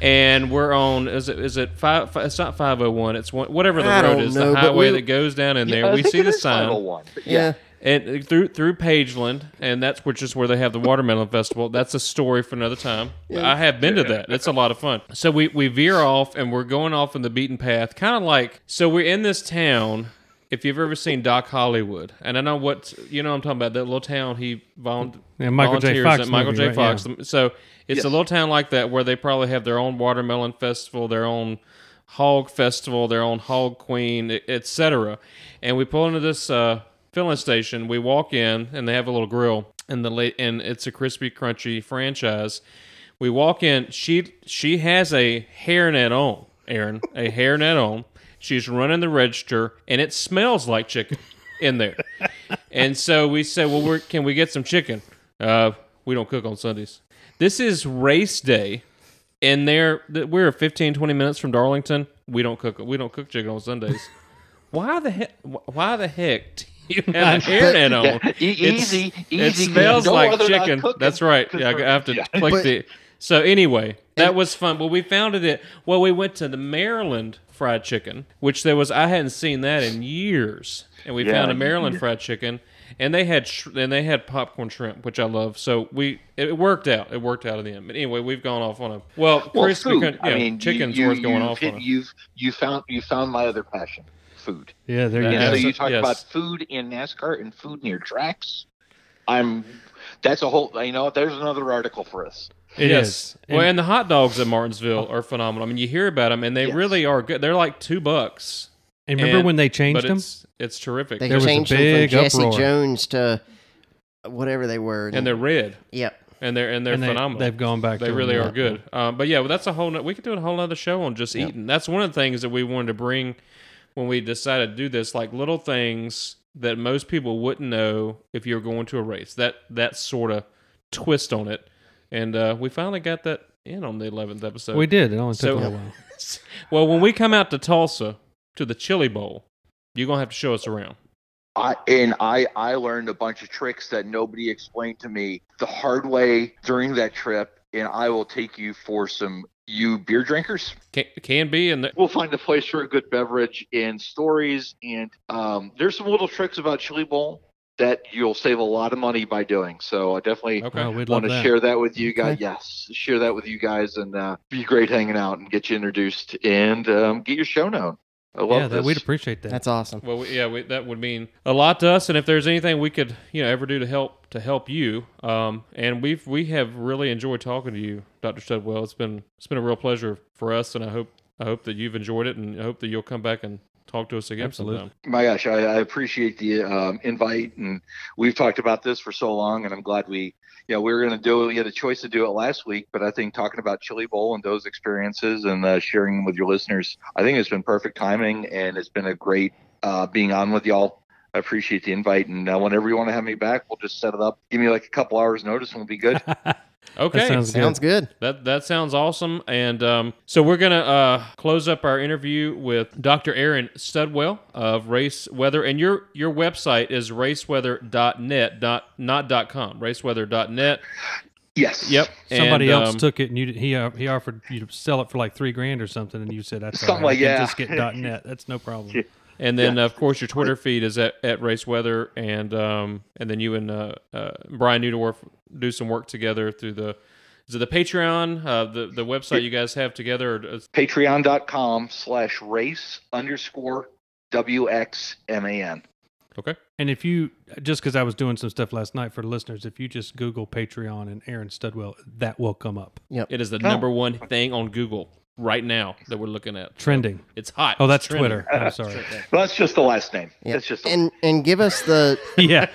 and we're on. Is it? Is it five? five it's not five hundred one. It's one, whatever the I road is. Know, the highway we, that goes down in yeah, there. I we think see it the is sign. five oh one, but yeah. yeah. And through through Pageland, and that's which is where they have the Watermelon Festival. That's a story for another time. Yeah. I have been to that. It's a lot of fun. So we, we veer off, and we're going off in the beaten path, kind of like, so we're in this town, if you've ever seen Doc Hollywood. And I know what, you know what I'm talking about, that little town he volunteers yeah, Michael J. Fox. Michael movie, J. Right? Fox. Yeah. So it's yes. a little town like that where they probably have their own Watermelon Festival, their own Hog Festival, their own Hog Queen, et cetera. And we pull into this... Uh, filling station. We walk in and they have a little grill, and the late and it's a crispy crunchy franchise. We walk in, she she has a hairnet on, Aaron, a hairnet on. She's running the register and it smells like chicken in there. And so we said, well, we're, can we get some chicken? Uh, we don't cook on Sundays. This is race day. And there we're fifteen, twenty minutes from Darlington. We don't cook we don't cook chicken on Sundays. Why the heck why the heck you have a hairnet on. Yeah, easy, it's, easy. It smells like chicken. That's right. Yeah, I have to yeah. click but, the... So anyway, that was fun. Well, we founded it... Well, we went to the Maryland Fried Chicken, which there was... I hadn't seen that in years. And we yeah, found a Maryland yeah. Fried Chicken, and they had sh- and they had popcorn shrimp, which I love. So we it worked out. It worked out in the end. But anyway, we've gone off on a... Well, well Chris, food. We could, yeah, I mean, chicken's you, you, worth going off hit, on. You've, you found you found my other passion. Food. Yeah, there you go. So you talk yes. about food in NASCAR and food near tracks. I'm. That's a whole. You know, there's another article for us. It yes. is. Well, and, and the hot dogs at Martinsville are phenomenal. I mean, you hear about them, and they yes. really are good. They're like two bucks. And remember and, when they changed but them? It's, it's terrific. They there changed was a big them from Jesse uproar. Jones to whatever they were, and they're red. Yep. And they're and they're and they, phenomenal. They've gone back. They to really them. Are good. Um, but yeah, well, that's a whole. No- we could do a whole other show on just yep. eating. That's one of the things that we wanted to bring. When we decided to do this, like little things that most people wouldn't know if you're going to a race, that that sort of twist on it, and uh, we finally got that in on the eleventh episode. We did. It only took so, a little while. Well, when we come out to Tulsa to the Chili Bowl, you're gonna have to show us around. I and I I learned a bunch of tricks that nobody explained to me the hard way during that trip, and I will take you for some. You beer drinkers can, can be, and the- we'll find a place for a good beverage and stories. And um, there's some little tricks about Chili Bowl that you'll save a lot of money by doing. So I definitely okay. oh, want to share that with you guys. Okay. Yes, share that with you guys, and uh, be great hanging out and get you introduced and um, get your show known. I love yeah, that, this. We'd appreciate that. That's awesome. Well, we, yeah, we, that would mean a lot to us. And if there's anything we could, you know, ever do to help to help you, um, and we've we have really enjoyed talking to you, Doctor Studwell. It's been it's been a real pleasure for us, and I hope I hope that you've enjoyed it, and I hope that you'll come back and talk to us again Absolutely. Sometime. My gosh, I, I appreciate the um, invite, and we've talked about this for so long, and I'm glad we. Yeah, we were going to do it. We had a choice to do it last week, but I think talking about Chili Bowl and those experiences and uh, sharing them with your listeners, I think it's been perfect timing, and it's been a great uh, being on with y'all. I appreciate the invite, and uh, whenever you want to have me back, we'll just set it up. Give me like a couple hours notice, and we'll be good. Okay. That sounds, sounds good. good. That that sounds awesome. And um, so we're going to uh, close up our interview with Doctor Aaron Studwell of Race Weather. And your your website is raceweather dot net, dot, not .com, raceweather dot net. Yes. Yep. Somebody and, else um, took it, and you, he uh, he offered you to sell it for like three grand or something, and you said, that's all right. Like, yeah. Just get .net. That's no problem. Yeah. And then, yeah. of course, your Twitter feed is at, at Race Weather, and um, and then you and uh, uh, Brian Neudorf do some work together through the is it the Patreon, uh, the the website you guys have together. Or, uh, Patreon dot com slash race underscore W X M A N. Okay. And if you, just because I was doing some stuff last night for the listeners, if you just Google Patreon and Aaron Studwell, that will come up. Yep. It is the oh. number one thing on Google. Right now that we're looking at trending, it's hot. Oh, that's Twitter. I'm sorry. Well, that's just the last name. Yeah. That's just and and give us the yeah.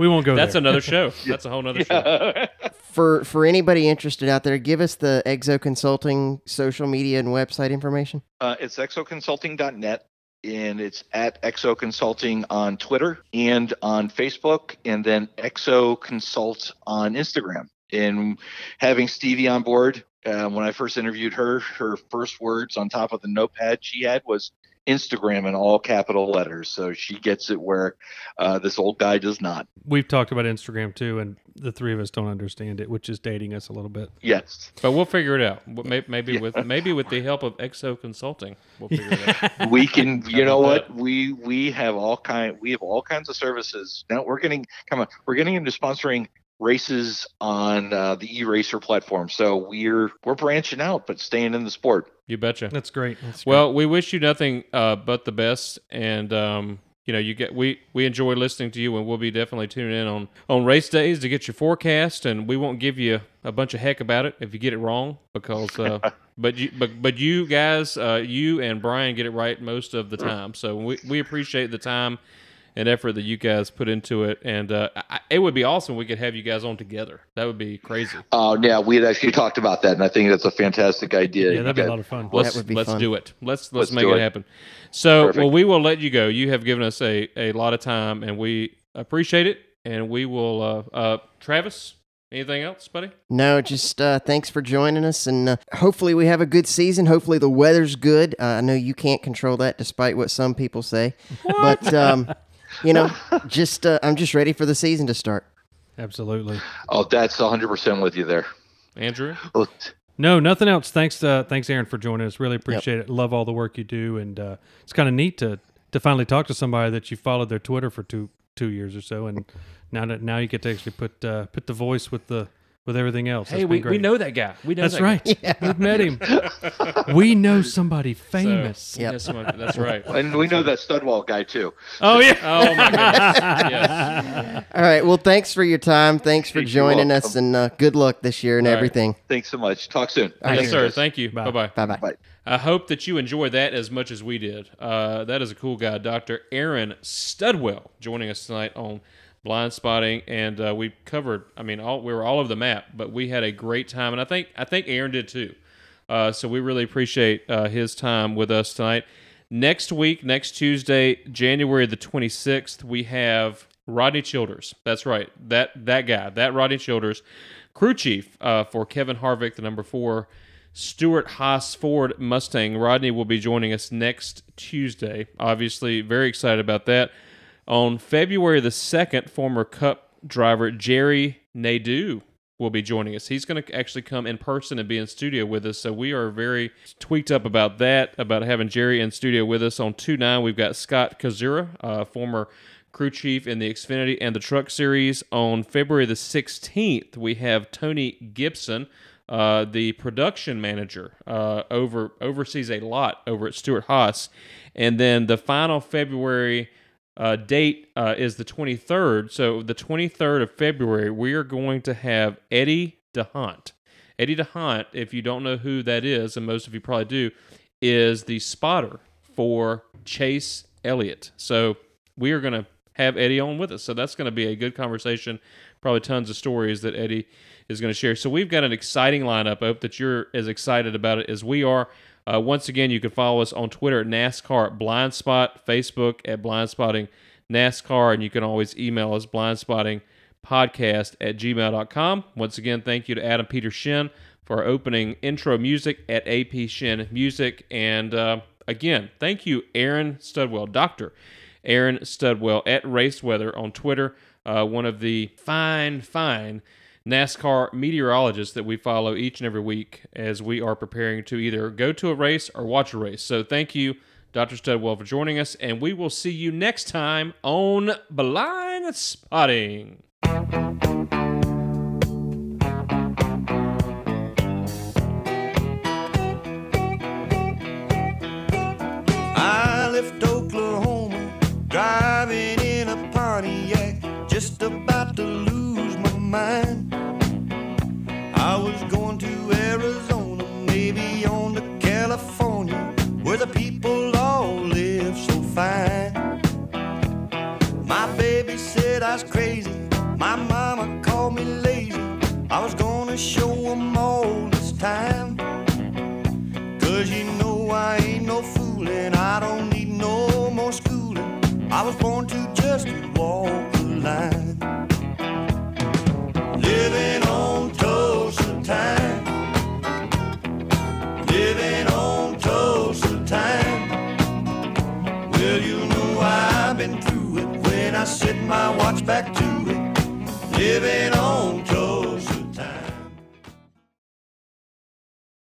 We won't go. That's there. Another show. That's a whole other yeah. show. For for anybody interested out there, give us the Exo Consulting social media and website information. Uh, it's exo consulting dot net, and it's at Exo Consulting on Twitter and on Facebook, and then Exo Consult on Instagram. And having Stevie on board. Uh, when I first interviewed her, her first words on top of the notepad she had was Instagram in all capital letters. So she gets it where uh, this old guy does not. We've talked about Instagram too, and the three of us don't understand it, which is dating us a little bit. Yes. But we'll figure it out. Maybe, maybe yeah. with maybe with the help of Exo Consulting, we'll figure it out. We can, you know what? We we have all kind we have all kinds of services. Now we're getting come on, we're getting into sponsoring races on uh, the E-Racer platform. So we're we're branching out, but staying in the sport. You betcha. That's great. That's well, great. We wish you nothing uh, but the best, and um, you know, you get we, we enjoy listening to you, and we'll be definitely tuning in on, on race days to get your forecast, and we won't give you a bunch of heck about it if you get it wrong, because uh, but you but but you guys, uh, you and Brian get it right most of the time. So we we appreciate the time and effort that you guys put into it, and uh, I, it would be awesome we could have you guys on together. That would be crazy. Oh, uh, yeah, we had actually talked about that, and I think that's a fantastic idea. Yeah, that'd be a lot of fun. Let's, that would be let's fun. do it. Let's let's, let's make it. it happen. So, Perfect. well, we will let you go. You have given us a, a lot of time, and we appreciate it, and we will, uh, uh, Travis, anything else, buddy? No, just uh, thanks for joining us, and uh, hopefully we have a good season. Hopefully the weather's good. Uh, I know you can't control that, despite what some people say, what? but... Um, You know, just uh, I'm just ready for the season to start. Absolutely. Oh, that's one hundred percent with you there, Andrew. No, nothing else. Thanks, uh, thanks, Aaron, for joining us. Really appreciate yep. it. Love all the work you do, and uh, it's kind of neat to to finally talk to somebody that you followed their Twitter for two two years or so, and now that now you get to actually put uh, put the voice with the. With everything else. Hey, we, we know that guy. We know that's that right. Guy. Yeah. We've met him. We know somebody famous. So, yep. Someone, that's right. And we know that Studwell guy, too. Oh, yeah. Oh, my goodness. Yes. All right. Well, thanks for your time. Thanks for Thank joining us, and uh, good luck this year and All everything. Right. Thanks so much. Talk soon. All yes, right. sir. Thank you. Bye. Bye-bye. Bye-bye. Bye. I hope that you enjoy that as much as we did. Uh, that is a cool guy, Doctor Aaron Studwell, joining us tonight on Blind Spotting, and uh, we covered, I mean, all, we were all over the map, but we had a great time, and I think I think Aaron did too. Uh, so we really appreciate uh, his time with us tonight. Next week, next Tuesday, January the twenty-sixth, we have Rodney Childers. That's right, that that guy, that Rodney Childers, crew chief uh, for Kevin Harvick, the number four Stewart-Haas Ford Mustang. Rodney will be joining us next Tuesday. Obviously, very excited about that. On February the second, former Cup driver Jerry Nadeau will be joining us. He's going to actually come in person and be in studio with us, so we are very tweaked up about that, about having Jerry in studio with us. On two nine, we've got Scott Kazura, uh, former crew chief in the Xfinity and the Truck Series. On February the sixteenth, we have Tony Gibson, uh, the production manager, uh, over oversees a lot over at Stewart-Haas. And then the final February... Uh, date uh, is the twenty-third, so the twenty-third of February, we are going to have Eddie DeHunt. Eddie DeHunt, if you don't know who that is, and most of you probably do, is the spotter for Chase Elliott. So we are going to have Eddie on with us, so that's going to be a good conversation, probably tons of stories that Eddie is going to share. So we've got an exciting lineup. I hope that you're as excited about it as we are. Uh, once again, you can follow us on Twitter at NASCAR at Blindspot, Facebook at Blindspotting NASCAR, and you can always email us blindspottingpodcast at gmail dot com. Once again, thank you to Adam Petershin for our opening intro music at APShin Music. And uh, again, thank you, Aaron Studwell, Doctor Aaron Studwell at Race Weather on Twitter, uh, one of the fine, fine NASCAR meteorologists that we follow each and every week as we are preparing to either go to a race or watch a race. So thank you, Doctor Studwell, for joining us, and we will see you next time on Blind Spotting. I left Oklahoma driving in a Pontiac, just about to lose my mind. I was going to Arizona, maybe on to California, where the people all live so fine. My baby said I was crazy, my mama Well, you know I've been through it when I set my watch back to it, living on.